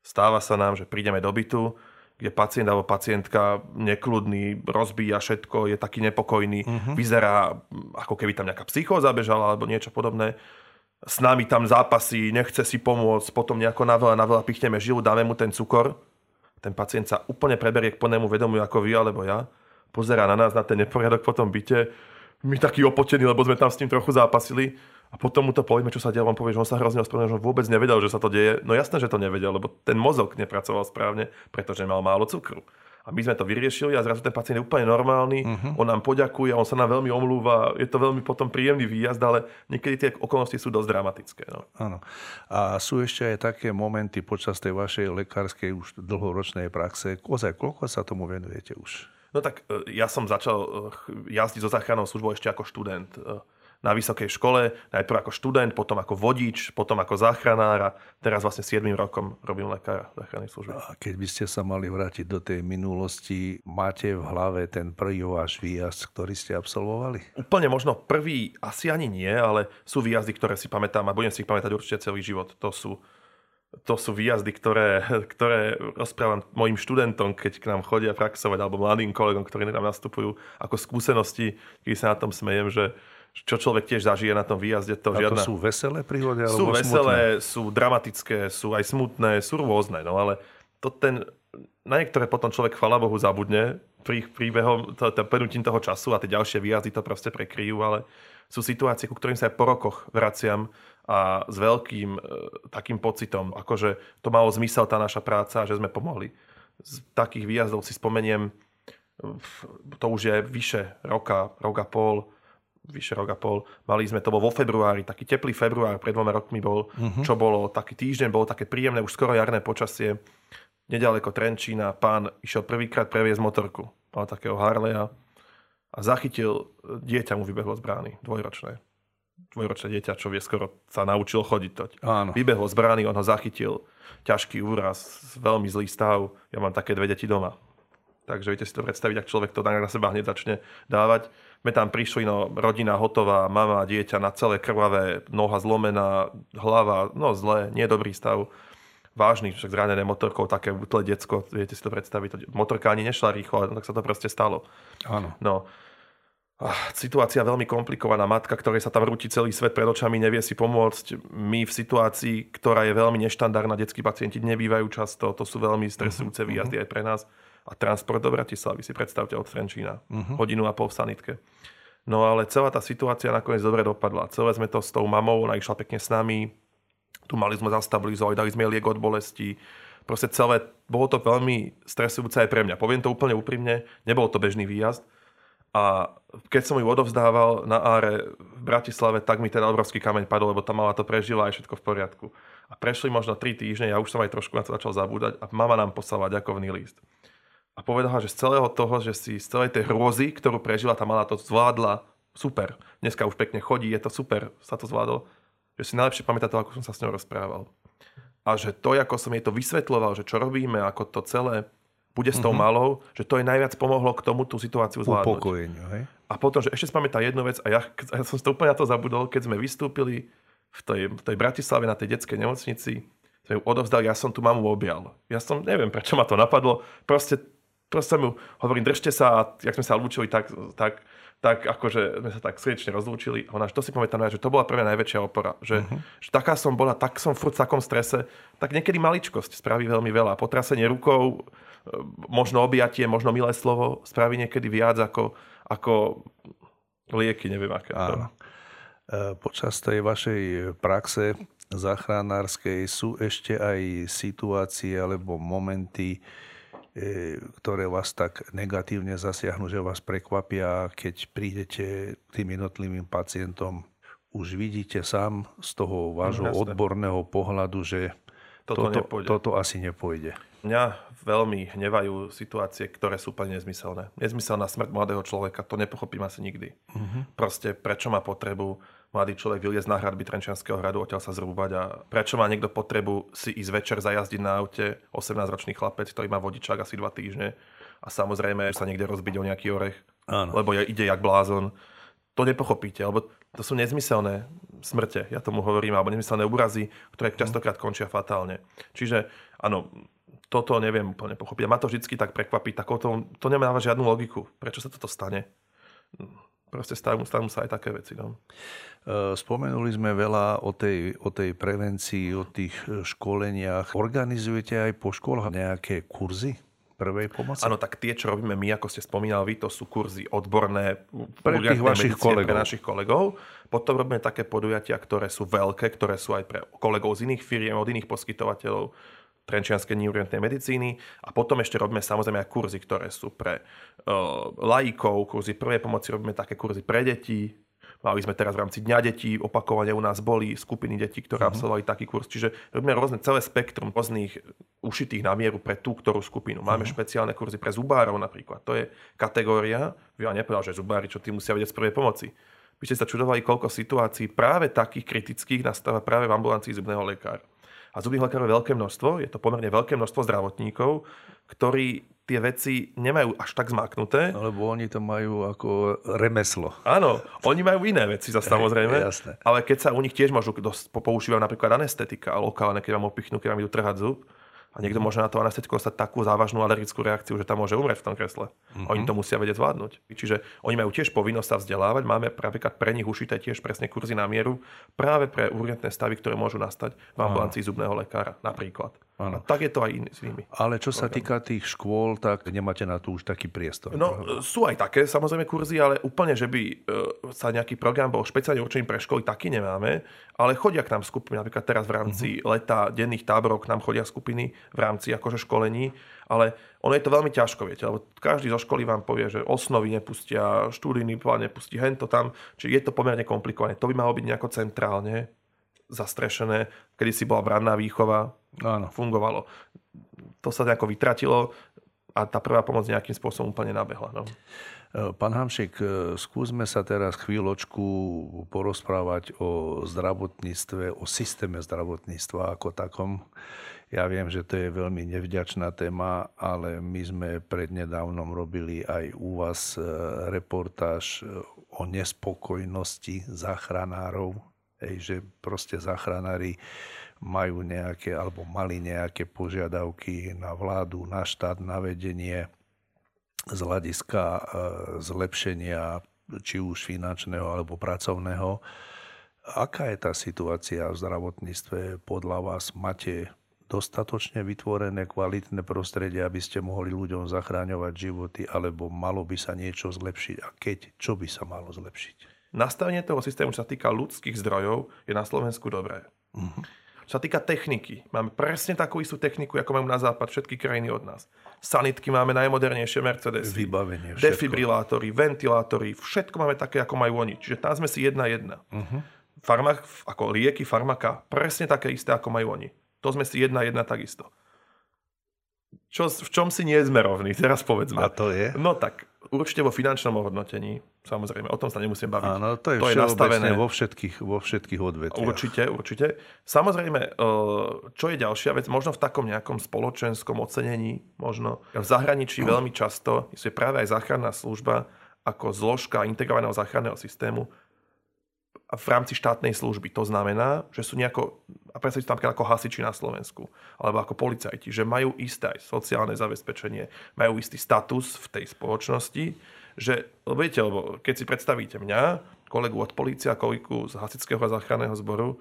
Stáva sa nám, že prídeme do bytu, kde pacient alebo pacientka nekľudný, rozbíja všetko, je taký nepokojný, vyzerá, ako keby tam nejaká psychóza bežala alebo niečo podobné. S nami tam zápasí, nechce si pomôcť, potom nejako na veľa pichneme žilu, dáme mu ten cukor. Ten pacient sa úplne preberie k plnému vedomiu ako vy alebo ja. Pozerá na nás, na ten neporiadok po tom byte. My takí opotení, lebo sme tam s ním trochu zápasili. A potom mu to povieme, čo sa deje, on povie, že on sa hrozne ospravedlňuje, že on vôbec nevedel, že sa to deje. No jasné, že to nevedel, lebo ten mozog nepracoval správne, pretože mal málo cukru. A my sme to vyriešili a zrazu ten pacient je úplne normálny, on nám poďakuje, on sa nám veľmi omlúva, je to veľmi potom príjemný výjazd, ale niekedy tie okolnosti sú dosť dramatické. No. Áno. A sú ešte aj také momenty počas tej vašej lekárskej už dlhoročnej praxe. Ozaj, koľko sa tomu venujete už? No tak ja som začal jazdiť so záchrannou službou ešte ako študent na vysokej škole, najprv ako študent, potom ako vodič, potom ako záchranár a teraz vlastne 7 rokom robím lekára záchrannej služby. A keď by ste sa mali vrátiť do tej minulosti, máte v hlave ten prvý váš výjazd, ktorý ste absolvovali? Úplne možno prvý, asi ani nie, ale sú výjazdy, ktoré si pamätám a budem si ich pamätať určite celý život. To sú výjazdy, ktoré rozprávam mojim študentom, keď k nám chodia praxovať, alebo mladým kolegom, ktorí nám nastupujú, ako skúsenosti, keď sa na tom smejem, že čo človek tiež zažije na tom výjazde. To žiadna... sú veselé príhody? Alebo sú veselé, smutné? Sú dramatické, sú aj smutné, sú rôzne. No ale to na niektoré potom človek, chvála Bohu, zabudne príbehom, plynutím toho času a tie ďalšie výjazdy to proste prekryjú, ale sú situácie, ku ktorým sa aj po rokoch vraciam a s veľkým takým pocitom, akože to malo zmysel tá naša práca, že sme pomohli. Z takých výjazdov si spomeniem, to už je vyše roka pol. Mali sme, to bol vo februári, taký teplý február, pred 2 rokmi bol, čo bolo taký týždeň, bolo také príjemné, už skoro jarné počasie. Neďaleko Trenčína pán išiel prvýkrát previesť motorku. Mal takého Harleya a zachytil, dieťa mu vybehlo z brány, dvojročné dieťa, čo vie, skoro sa naučil chodiť toť. Áno. Vybehlo z brány, on ho zachytil, ťažký úraz, veľmi zlý stav, ja mám také 2 deti doma. Takže viete si to predstaviť, ak človek to na seba hneď začne dávať. My tam prišli, no, rodina hotová, mama, dieťa na celé krvavé, noha zlomená, hlava, no zle, nedobrý stav. Vážny, však zranené motorkou, také útle decko, viete si to predstaviť. Motorka ani nešla rýchlo, ale tak sa to proste stalo. Áno. No. Situácia veľmi komplikovaná. Matka, ktorej sa tam rúti celý svet pred očami, nevie si pomôcť. My v situácii, ktorá je veľmi neštandardná, detskí pacienti nebývajú často, to sú veľmi stresujúce výjazdy aj pre nás. A transport do Bratislavy, si predstavte, od Trenčína. Hodinu a pol v sanitke. No ale celá tá situácia nakoniec dobre dopadla. Celé sme to s tou mamou, ona išla pekne s nami. Tu mali sme zastabilizovať, dali sme jej liek od bolesti. Proste celé, bolo to veľmi stresujúce aj pre mňa. Poviem to úplne úprimne, nebol to bežný výjazd. A keď som ju odovzdával na áre v Bratislave, tak mi ten obrovský kameň padol, lebo tá mama to prežila aj všetko v poriadku. A prešli možno 3 týždne, ja už som aj trošku na to začal zabúdať a mama nám poslala ďakovný list. A povedala, že z celého toho, že si z celej tej hrôzy, ktorú prežila tá malá, to zvládla super. Dneska už pekne chodí, je to super, sa to zvládlo. Že si najlepšie pamätá to, ako som sa s ňou rozprával. A že to, ako som jej to vysvetľoval, že čo robíme, ako to celé bude s tou malou, že to jej najviac pomohlo k tomu tú situáciu zvládnuť. Upokojeniu, hej? A potom, že ešte si pamätá jednu vec, a ja som to úplne na to zabudol, keď sme vystúpili v tej Bratislave na tej detskej nemocnici, sme ju odovzdali, ja som tu mamu objal. Ja som, neviem, prečo ma to napadlo, proste Proste mu hovorím, držte sa, a jak sme sa odlúčili, tak akože sme sa tak srdečne rozlúčili. Ona, to si pamätám, že to bola prvá najväčšia opora. Že taká som bola, tak som furt v takom strese. Tak niekedy maličkosť spraví veľmi veľa. Potrasenie rukou, možno objatie, možno milé slovo spraví niekedy viac ako lieky, neviem aké. Áno. Počas tej vašej praxe záchranárskej sú ešte aj situácie alebo momenty, ktoré vás tak negatívne zasiahnu, že vás prekvapia, keď prídete k tým jednotlivým pacientom. Už vidíte sám z toho vášho odborného pohľadu, že toto asi nepôjde. Mňa veľmi hnevajú situácie, ktoré sú úplne nezmyselné. Nezmyselná smrť mladého človeka, to nepochopím asi nikdy. Proste prečo má potrebu mladý človek vyliezť na hradby Trenčianskeho hradu, odtiaľ sa zrúbať, a prečo má niekto potrebu si ísť večer zajazdiť na aute, 18-ročný chlapec, ktorý má vodičák asi 2 týždne a samozrejme sa niekde rozbiť o nejaký orech, áno, lebo ide jak blázon. To nepochopíte, alebo to sú nezmyselné smrte, ja tomu hovorím, alebo nezmyselné úrazy, ktoré častokrát končia fatálne. Čiže áno, toto neviem úplne pochopiť. A ma to vždy tak prekvapí, to nemá žiadnu logiku. Prečo sa toto stane? Proste stanú sa aj také veci. No. Spomenuli sme veľa o tej prevencii, o tých školeniach. Organizujete aj po školách nejaké kurzy prvej pomoci? Áno, tak tie, čo robíme my, ako ste spomínali vy, to sú kurzy odborné pre tých vašich kolegov. Pre našich kolegov. Potom robíme také podujatia, ktoré sú veľké, ktoré sú aj pre kolegov z iných firiem, od iných poskytovateľov trenčianskej neurgentnej medicíny, a potom ešte robíme samozrejme aj kurzy, ktoré sú pre laikov, kurzy prvej pomoci, robíme také kurzy pre deti. Mali sme teraz v rámci Dňa detí, opakovane u nás boli skupiny detí, ktoré absolvovali taký kurz. Čiže robíme rôzne, celé spektrum rôznych ušitých na mieru pre tú, ktorú skupinu. Máme špeciálne kurzy pre zubárov napríklad. To je kategória, ja nepovedal, že zubári, čo tí musia vedieť z prvej pomoci. Vy ste sa čudovali, koľko situácií práve takých kritických nastáva práve v ambulancii zubného lekára. A zubných lekárov je veľké množstvo, je to pomerne veľké množstvo zdravotníkov, ktorí tie veci nemajú až tak zmáknuté. Lebo oni to majú ako remeslo. Áno, oni majú iné veci zase samozrejme. Jasné. Ale keď sa u nich tiež môžu používať napríklad anestetika lokálne, keď vám opichnú, keď vám idú trhať zub. A niekto môže na to anestetikou dostať takú závažnú alergickú reakciu, že tam môže umrieť v tom kresle. Oni to musia vedieť zvládnuť. Čiže oni majú tiež povinnosť sa vzdelávať. Máme napríklad pre nich ušité tiež presne kurzy na mieru práve pre urgentné stavy, ktoré môžu nastať v ambulancii zubného lekára napríklad. Áno. Tak je to aj s nimi. Ale čo sa týka tých škôl, tak nemáte na to už taký priestor. No, sú aj také samozrejme kurzy, ale úplne, že by sa nejaký program bol špeciálne určený pre školy, taký nemáme. Ale chodia k nám skupiny, napríklad teraz v rámci leta, denných táborov k nám chodia skupiny v rámci akože školení, ale ono je to veľmi ťažko, viete, lebo každý zo školy vám povie, že osnovy nepustia, študijný plán nepustí, hento tam, čiže je to pomerne komplikované. To by malo byť nejako centrálne zastrešené, kedy si bola branná výchova, áno, fungovalo. To sa nejako vytratilo a tá prvá pomoc nejakým spôsobom úplne nabehla. No. Pán Hamšík, skúsme sa teraz chvíľočku porozprávať o zdravotníctve, o systéme zdravotníctva ako takom. Ja viem, že to je veľmi nevďačná téma, ale my sme prednedávnom robili aj u vás reportáž o nespokojnosti záchranárov. Že proste záchranári majú nejaké, alebo mali nejaké požiadavky na vládu, na štát, na vedenie z hľadiska zlepšenia či už finančného alebo pracovného. Aká je tá situácia v zdravotníctve podľa vás? Máte dostatočne vytvorené kvalitné prostredie, aby ste mohli ľuďom zachráňovať životy, alebo malo by sa niečo zlepšiť? A keď, čo by sa malo zlepšiť? Nastavenie toho systému, čo sa týka ľudských zdrojov, je na Slovensku dobré. Čo sa týka techniky, máme presne takú istú techniku, ako majú na západ všetky krajiny od nás. Sanitky máme najmodernejšie Mercedes, vybavenie, všetko. Defibrilátory, ventilátory, všetko máme také, ako majú oni. Čiže tam sme si jedna. Ako lieky, farmaka, presne také isté, ako majú oni. To sme si jedna takisto. V čom si nie sme rovní, teraz povedzme. A to je? No tak, určite vo finančnom ohodnotení, samozrejme, o tom sa nemusím baviť. Áno, to je nastavené vo všetkých odvetviach. Určite. Samozrejme, čo je ďalšia vec, možno v takom nejakom spoločenskom ocenení, možno v zahraničí veľmi často, je práve aj záchranná služba ako zložka integrovaného záchranného systému v rámci štátnej služby. To znamená, že sú nejako, a predstaviť tam ako hasiči na Slovensku, alebo ako policajti, že majú isté aj sociálne zabezpečenie, majú istý status v tej spoločnosti, že, viete, lebo keď si predstavíte mňa, kolegu od polície a kolegu z hasičského a záchranného zboru,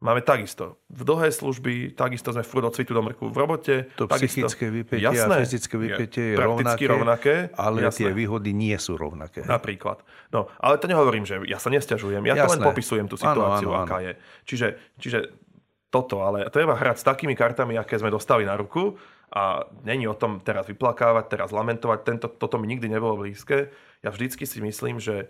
máme takisto v dlhé služby, takisto sme furt od cvitu do mrku v robote. To takisto, psychické vypätie a fyzické vypätie je prakticky rovnaké, ale jasné, tie výhody nie sú rovnaké. Napríklad. No, ale to nehovorím, že ja sa nesťažujem, ja jasné, to len popisujem tú situáciu, áno, aká je. Čiže toto, ale treba hrať s takými kartami, aké sme dostali na ruku a není o tom teraz vyplakávať, teraz lamentovať, toto mi nikdy nebolo blízke. Ja vždycky si myslím, že...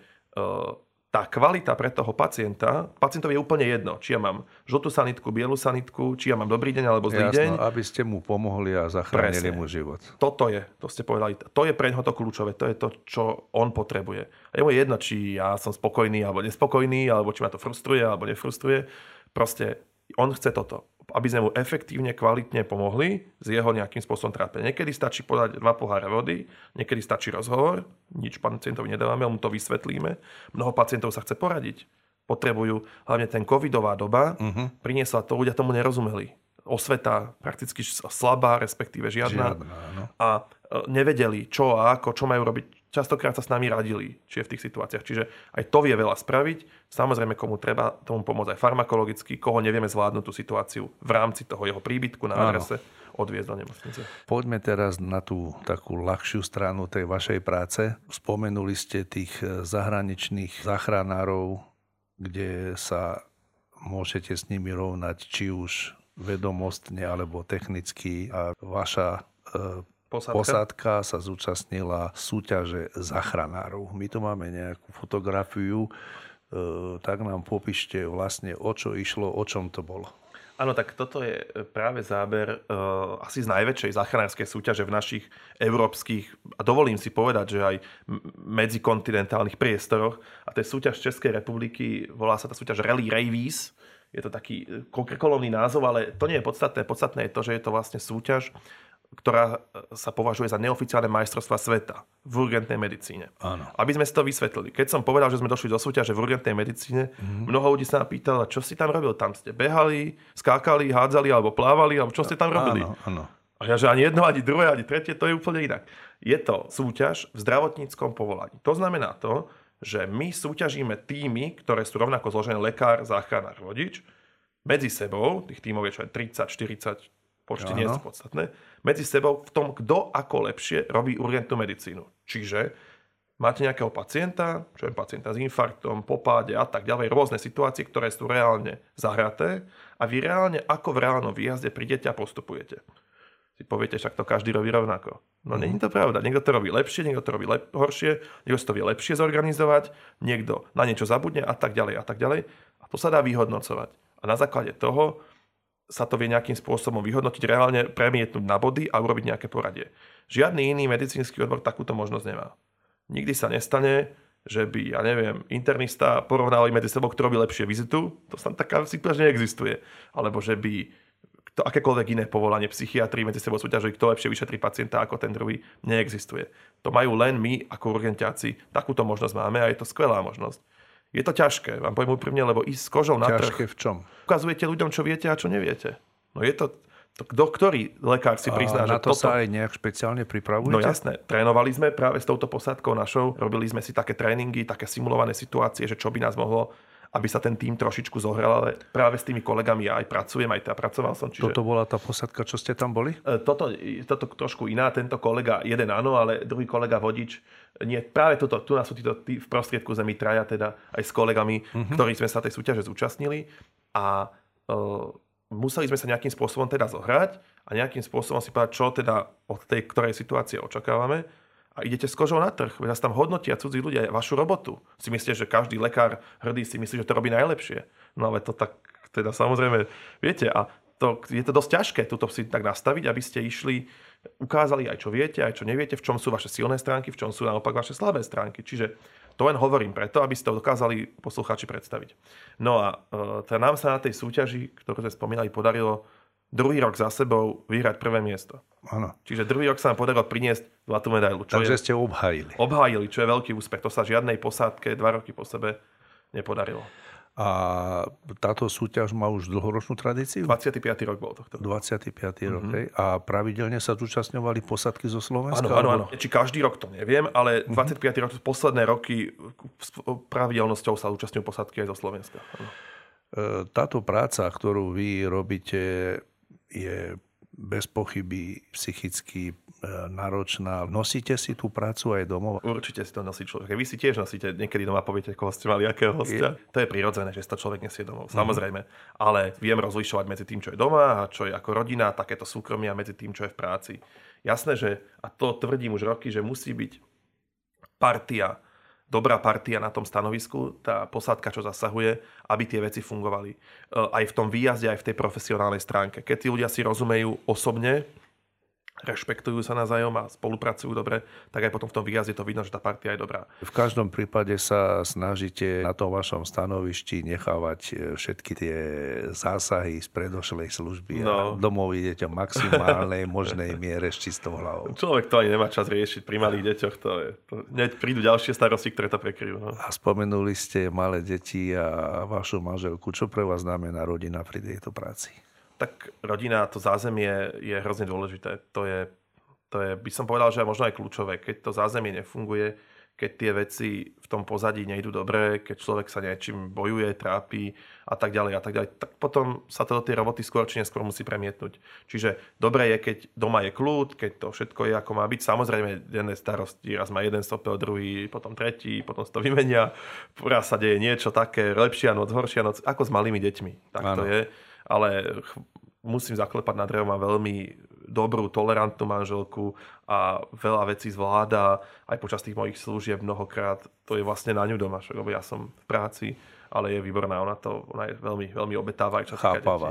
Tá kvalita pre toho pacienta, pacientovi je úplne jedno, či ja mám žltú sanitku, bielú sanitku, či ja mám dobrý deň alebo zlý deň. Jasno, aby ste mu pomohli a zachránili mu život. Toto je, to ste povedali, to je pre ňoho to kľúčové, to je to, čo on potrebuje. A je mu jedno, či ja som spokojný alebo nespokojný, alebo či ma to frustruje alebo nefrustruje. Proste on chce toto, aby sme mu efektívne, kvalitne pomohli z jeho nejakým spôsobom trápenia. Niekedy stačí podať 2 poháre vody, niekedy stačí rozhovor, nič pacientovi nedávame, mu to vysvetlíme. Mnoho pacientov sa chce poradiť. Potrebujú, hlavne ten covidová doba, priniesla to, ľudia tomu nerozumeli. Osveta prakticky slabá, respektíve žiadna no. A nevedeli, čo a ako, čo majú robiť. Častokrát sa s nami radili, čiže v tých situáciách. Čiže aj to vie veľa spraviť. Samozrejme, komu treba, tomu pomôcť aj farmakologicky, koho nevieme zvládnuť tú situáciu v rámci toho jeho príbytku na adrese, odviezť do nemocnice. Poďme teraz na tú takú ľahšiu stranu tej vašej práce. Spomenuli ste tých zahraničných záchranárov, kde sa môžete s nimi rovnať, či už vedomostne, alebo technicky. A vaša posádka sa zúčastnila súťaže záchranárov. My tu máme nejakú fotografiu, tak nám popíšte vlastne, o čo išlo, o čom to bolo. Áno, tak toto je práve záber asi z najväčšej záchranárskej súťaže v našich európskych, a dovolím si povedať, že aj medzikontinentálnych priestoroch. A to je súťaž Českej republiky, volá sa tá súťaž Rally Ravies. Je to taký kolovný názov, ale to nie je podstatné. Podstatné je to, že je to vlastne súťaž, ktorá sa považuje za neoficiálne majstrovstvá sveta v urgentnej medicíne. Áno. Aby sme si to vysvetlili. Keď som povedal, že sme došli do súťaže v urgentnej medicíne, mnoho ľudí sa ma pýtalo, čo si tam robil? Tam ste behali, skákali, hádzali alebo plávali, alebo čo ste tam robili? Áno. A ja, že ani jedno, ani druhé, ani tretie, to je úplne inak. Je to súťaž v zdravotníckom povolaní. To znamená to, že my súťažíme týmy, ktoré sú rovnako zložené lekár, záchranár, vodič, medzi sebou, tých tímov je čo aj 30, 40, počty nie sú podstatné, medzi sebou v tom, kto ako lepšie robí urgentnú medicínu. Čiže máte nejakého pacienta, čo je pacienta s infarktom, po páde a tak ďalej, rôzne situácie, ktoré sú reálne zahraté a vy reálne ako v reálnom výjazde prídete a postupujete. Si poviete, však to každý robí rovnako. No nie je to pravda. Niekto to robí lepšie, niekto to robí horšie, niekto si to vie lepšie zorganizovať, niekto na niečo zabudne a tak ďalej a tak ďalej. A to sa dá vyhodnocovať. A na základe toho sa to vie nejakým spôsobom vyhodnotiť, reálne premietnúť na body a urobiť nejaké poradie. Žiadny iný medicínsky odbor takúto možnosť nemá. Nikdy sa nestane, že by, ja neviem, internista porovnali medzi sebou, kto robí lepšie vizitu, to sa taká situácia neexistuje. Alebo že by to akékoľvek iné povolanie psychiatrii medzi sebou súťažili, kto lepšie vyšetrí pacienta ako ten druhý, neexistuje. To majú len my ako urgentiaci. Takúto možnosť máme a je to skvelá možnosť. Je to ťažké, vám poviem úprimne, lebo ísť s kožou na trh. Ťažké v čom? Ukazujete ľuďom, čo viete a čo neviete. No je to, ktorý lekár si prizná, že to sa aj nejak špeciálne pripravujete? No jasné, trénovali sme práve s touto posádkou našou, robili sme si také tréningy, také simulované situácie, že čo by nás mohlo, aby sa ten tým trošičku zohrel, ale práve s tými kolegami ja aj pracujem, aj teda pracoval som. Čiže... Toto bola tá posádka, čo ste tam boli? Toto trošku iná, tento kolega, jeden áno, ale druhý kolega vodič, nie, práve toto, tu nás sú títo v prostriedku zemi traja, teda aj s kolegami, ktorí sme sa tej súťaže zúčastnili a museli sme sa nejakým spôsobom teda zohrať a nejakým spôsobom si povedať, čo teda od tej, ktorej situácie očakávame. A idete s kožou na trh, veď vás tam hodnotia cudzí ľudia vašu robotu. Si myslíte, že každý lekár hrdý si myslí, že to robí najlepšie. No ale to tak, teda samozrejme, viete, a to, je to dosť ťažké túto si tak nastaviť, aby ste išli, ukázali aj čo viete, aj čo neviete, v čom sú vaše silné stránky, v čom sú naopak vaše slabé stránky. Čiže to len hovorím preto, aby ste to dokázali poslucháči predstaviť. No a teda nám sa na tej súťaži, ktorú sme spomínali, podarilo druhý rok za sebou vyhrať prvé miesto. Áno. Čiže druhý rok sa nám podarilo priniesť zlatú medailu. Takže ste obhájili. Obhájili, čo je veľký úspech. To sa žiadnej posádke 2 roky po sebe nepodarilo. A táto súťaž má už dlhoročnú tradíciu? 25. rok bol tohto. 25. rok, hej. A pravidelne sa zúčastňovali posadky zo Slovenska? Áno. Či každý rok to neviem, ale 25. rok, posledné roky s pravidelnosťou sa zúčastňujú posadky aj zo Slovenska. Ano. Táto práca, ktorú vy robíte, je bez pochyby psychicky náročná. Nosíte si tú prácu aj domov? Určite si to nosí človek. Vy si tiež nosíte. Niekedy doma poviete, koho ste mali, akého hostia. To je prirodzené, že sa človek nesie domov. Samozrejme. Ale viem rozlišovať medzi tým, čo je doma a čo je ako rodina, takéto súkromia medzi tým, čo je v práci. Jasné, že, a to tvrdím už roky, že musí byť partia, dobrá partia na tom stanovisku, tá posádka, čo zasahuje, aby tie veci fungovali. Aj v tom výjazde, aj v tej profesionálnej stránke. Keď tí ľudia si rozumejú osobne, rešpektujú sa navzájom a spolupracujú dobre, tak aj potom v tom výjazde to vidno, že tá partia je dobrá. V každom prípade sa snažíte na tom vašom stanovišti nechávať všetky tie zásahy z predošlej služby a domov idete v maximálnej možnej miere s čistou hlavou. Človek to ani nemá čas riešiť pri malých deťoch. Prídu ďalšie starosti, ktoré to prekryjú. No. A spomenuli ste malé deti a vašu manželku. Čo pre vás znamená rodina pri tejto práci? Tak rodina, to zázemie je hrozne dôležité. To je, by som povedal, že je možno aj kľúčové. Keď to zázemie nefunguje, keď tie veci v tom pozadí nejdu dobre, keď človek sa niečím bojuje, trápi a tak ďalej, tak potom sa to do tej roboty skôr či neskôr musí premietnúť. Čiže dobre je, keď doma je kľud, keď to všetko je ako má byť. Samozrejme, denné starosti, raz má jeden stopel, druhý, potom tretí, potom to vymenia, raz sa deje niečo také, lepšia noc, horšia noc, ako s malými deťmi. Tak to je. Ale musím zaklepať na drevo, mám veľmi dobrú, tolerantnú manželku a veľa vecí zvláda aj počas tých mojich služieb mnohokrát. To je vlastne na ňu doma, lebo ja som v práci, ale je výborná. Ona je veľmi, veľmi obetavá. Chápava,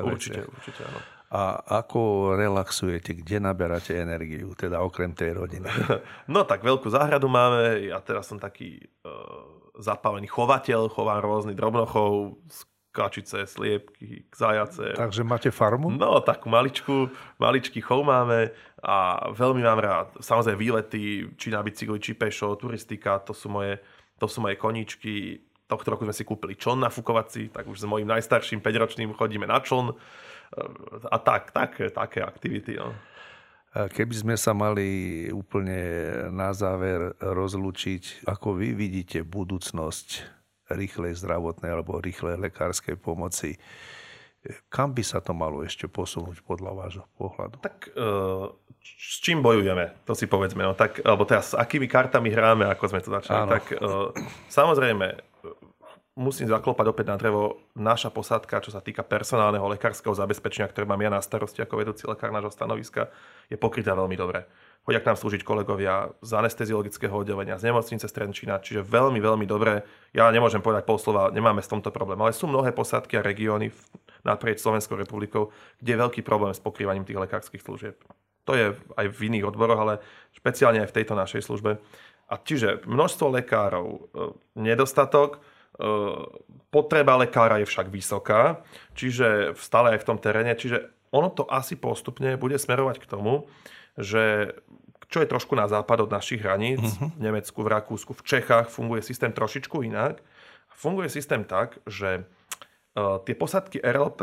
určite áno. A ako relaxujete? Kde naberáte energiu? Teda okrem tej rodiny. No tak veľkú záhradu máme. Ja teraz som taký zapálený chovateľ. Chovám rôzny drobnochov, kačice, sliepky, zajace. Takže máte farmu? No, takú maličký chov máme a veľmi mám rád. Samozrejme výlety, či na bicykli, či pešo, turistika, to sú moje koníčky. Tohto roku sme si kúpili čln nafúkovací, tak už s mojím najstarším 5-ročným chodíme na čln a také aktivity. No. Keby sme sa mali úplne na záver rozlúčiť, ako vy vidíte budúcnosť rýchlej zdravotnej alebo rýchlej lekárskej pomoci. Kam by sa to malo ešte posunúť podľa vášho pohľadu? Tak s čím bojujeme? To si povedzme. No, tak, alebo teraz s akými kartami hráme, ako sme to začali. Tak, samozrejme, musím zaklopať opäť na drevo. Naša posádka, čo sa týka personálneho lekárskeho zabezpečenia, ktoré mám ja na starosti ako vedúci lekár nášho stanoviska, je pokrytá veľmi dobre. Chodia k nám slúžiť kolegovia z anesteziologického oddelenia, z nemocnice z Trenčína, čiže veľmi, veľmi dobre. Ja nemôžem povedať pol slova, nemáme s tomto problém, ale sú mnohé posádky a regióny naprieč Slovenskou republikou, kde je veľký problém s pokrývaním tých lekárskych služieb. To je aj v iných odboroch, ale špeciálne aj v tejto našej službe. A čiže množstvo lekárov, nedostatok, potreba lekára je však vysoká, čiže stále aj v tom teréne, čiže ono to asi postupne bude smerovať k tomu, že čo je trošku na západ od našich hraníc, v Nemecku, v Rakúsku, v Čechách funguje systém trošičku inak. Funguje systém tak, že tie posádky RLP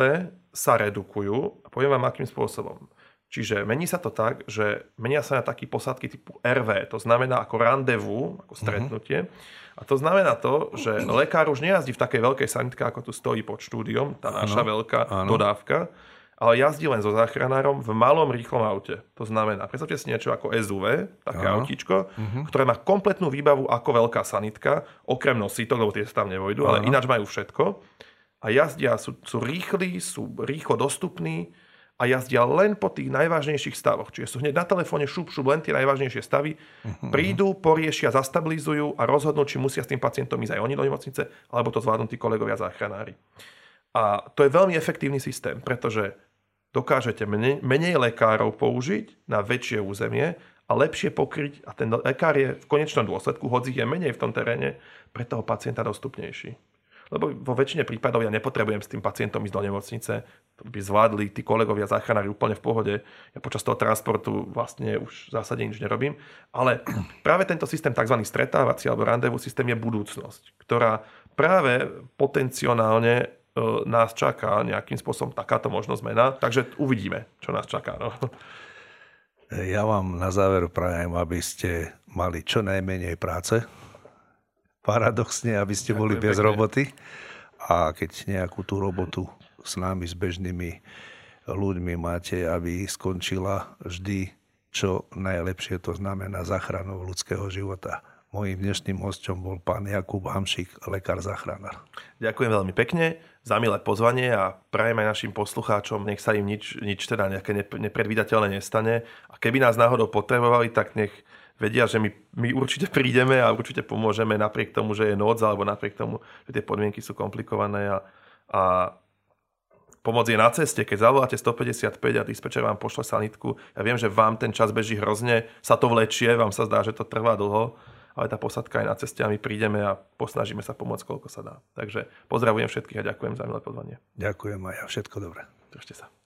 sa redukujú a poviem vám akým spôsobom. Čiže mení sa to tak, že menia sa na také posádky typu RV, to znamená ako randevu, ako stretnutie. A to znamená to, že lekár už nejazdí v takej veľkej sanitke, ako tu stojí pod štúdiom, tá naša veľká dodávka, ale jazdí len so záchranárom v malom rýchlom aute. To znamená, predstavte si niečo ako SUV, také autíčko, ktoré má kompletnú výbavu ako veľká sanitka, okrem nosítok, lebo tie sa tam nevojdu, ale ináč majú všetko. A jazdia, sú rýchli, sú rýchlo dostupní a jazdia len po tých najvážnejších stavoch. Čiže sú hneď na telefóne, šup, len tie najvážnejšie stavy. Prídu, poriešia, zastabilizujú a rozhodnú, či musia s tým pacientom ísť aj oni do nemocnice, alebo to zvládnu tí kolegovia záchranári. A to je veľmi efektívny systém, pretože dokážete menej lekárov použiť na väčšie územie a lepšie pokryť a ten lekár je v konečnom dôsledku, hoci je menej v tom teréne, pre toho pacienta dostupnejší. Lebo vo väčšine prípadov ja nepotrebujem s tým pacientom ísť do nemocnice, to by zvládli tí kolegovia záchranári úplne v pohode. Ja počas toho transportu vlastne už v zásade nič nerobím, ale práve tento systém tzv. Stretávací alebo randevu systém je budúcnosť, ktorá práve potenciálne nás čaká nejakým spôsobom takáto možnosť zmena. Takže uvidíme, čo nás čaká. No. Ja vám na záver prajem, aby ste mali čo najmenej práce. Paradoxne, aby ste boli bez roboty. A keď nejakú tú robotu s nami, s bežnými ľuďmi máte, aby skončila vždy čo najlepšie, to znamená záchranou ľudského života. Mojím dnešným hosťom bol pán Jakub Hamšík, lekár-záchranár. Ďakujem veľmi pekne za milé pozvanie a prajem aj našim poslucháčom, nech sa im nič teda nejaké nepredvídateľné nestane. A keby nás náhodou potrebovali, tak nech vedia, že my určite prídeme a určite pomôžeme napriek tomu, že je noc, alebo napriek tomu, že tie podmienky sú komplikované a pomoc je na ceste. Keď zavoláte 155 a dispečer vám pošle sanitku, ja viem, že vám ten čas beží hrozne, sa to vlečie, vám sa zdá, že to trvá dlho, ale tá posadka je na ceste a my prídeme a posnažíme sa pomôcť, koľko sa dá. Takže pozdravujem všetkých a ďakujem za milé pozvanie. Ďakujem a ja všetko dobré. Držte sa.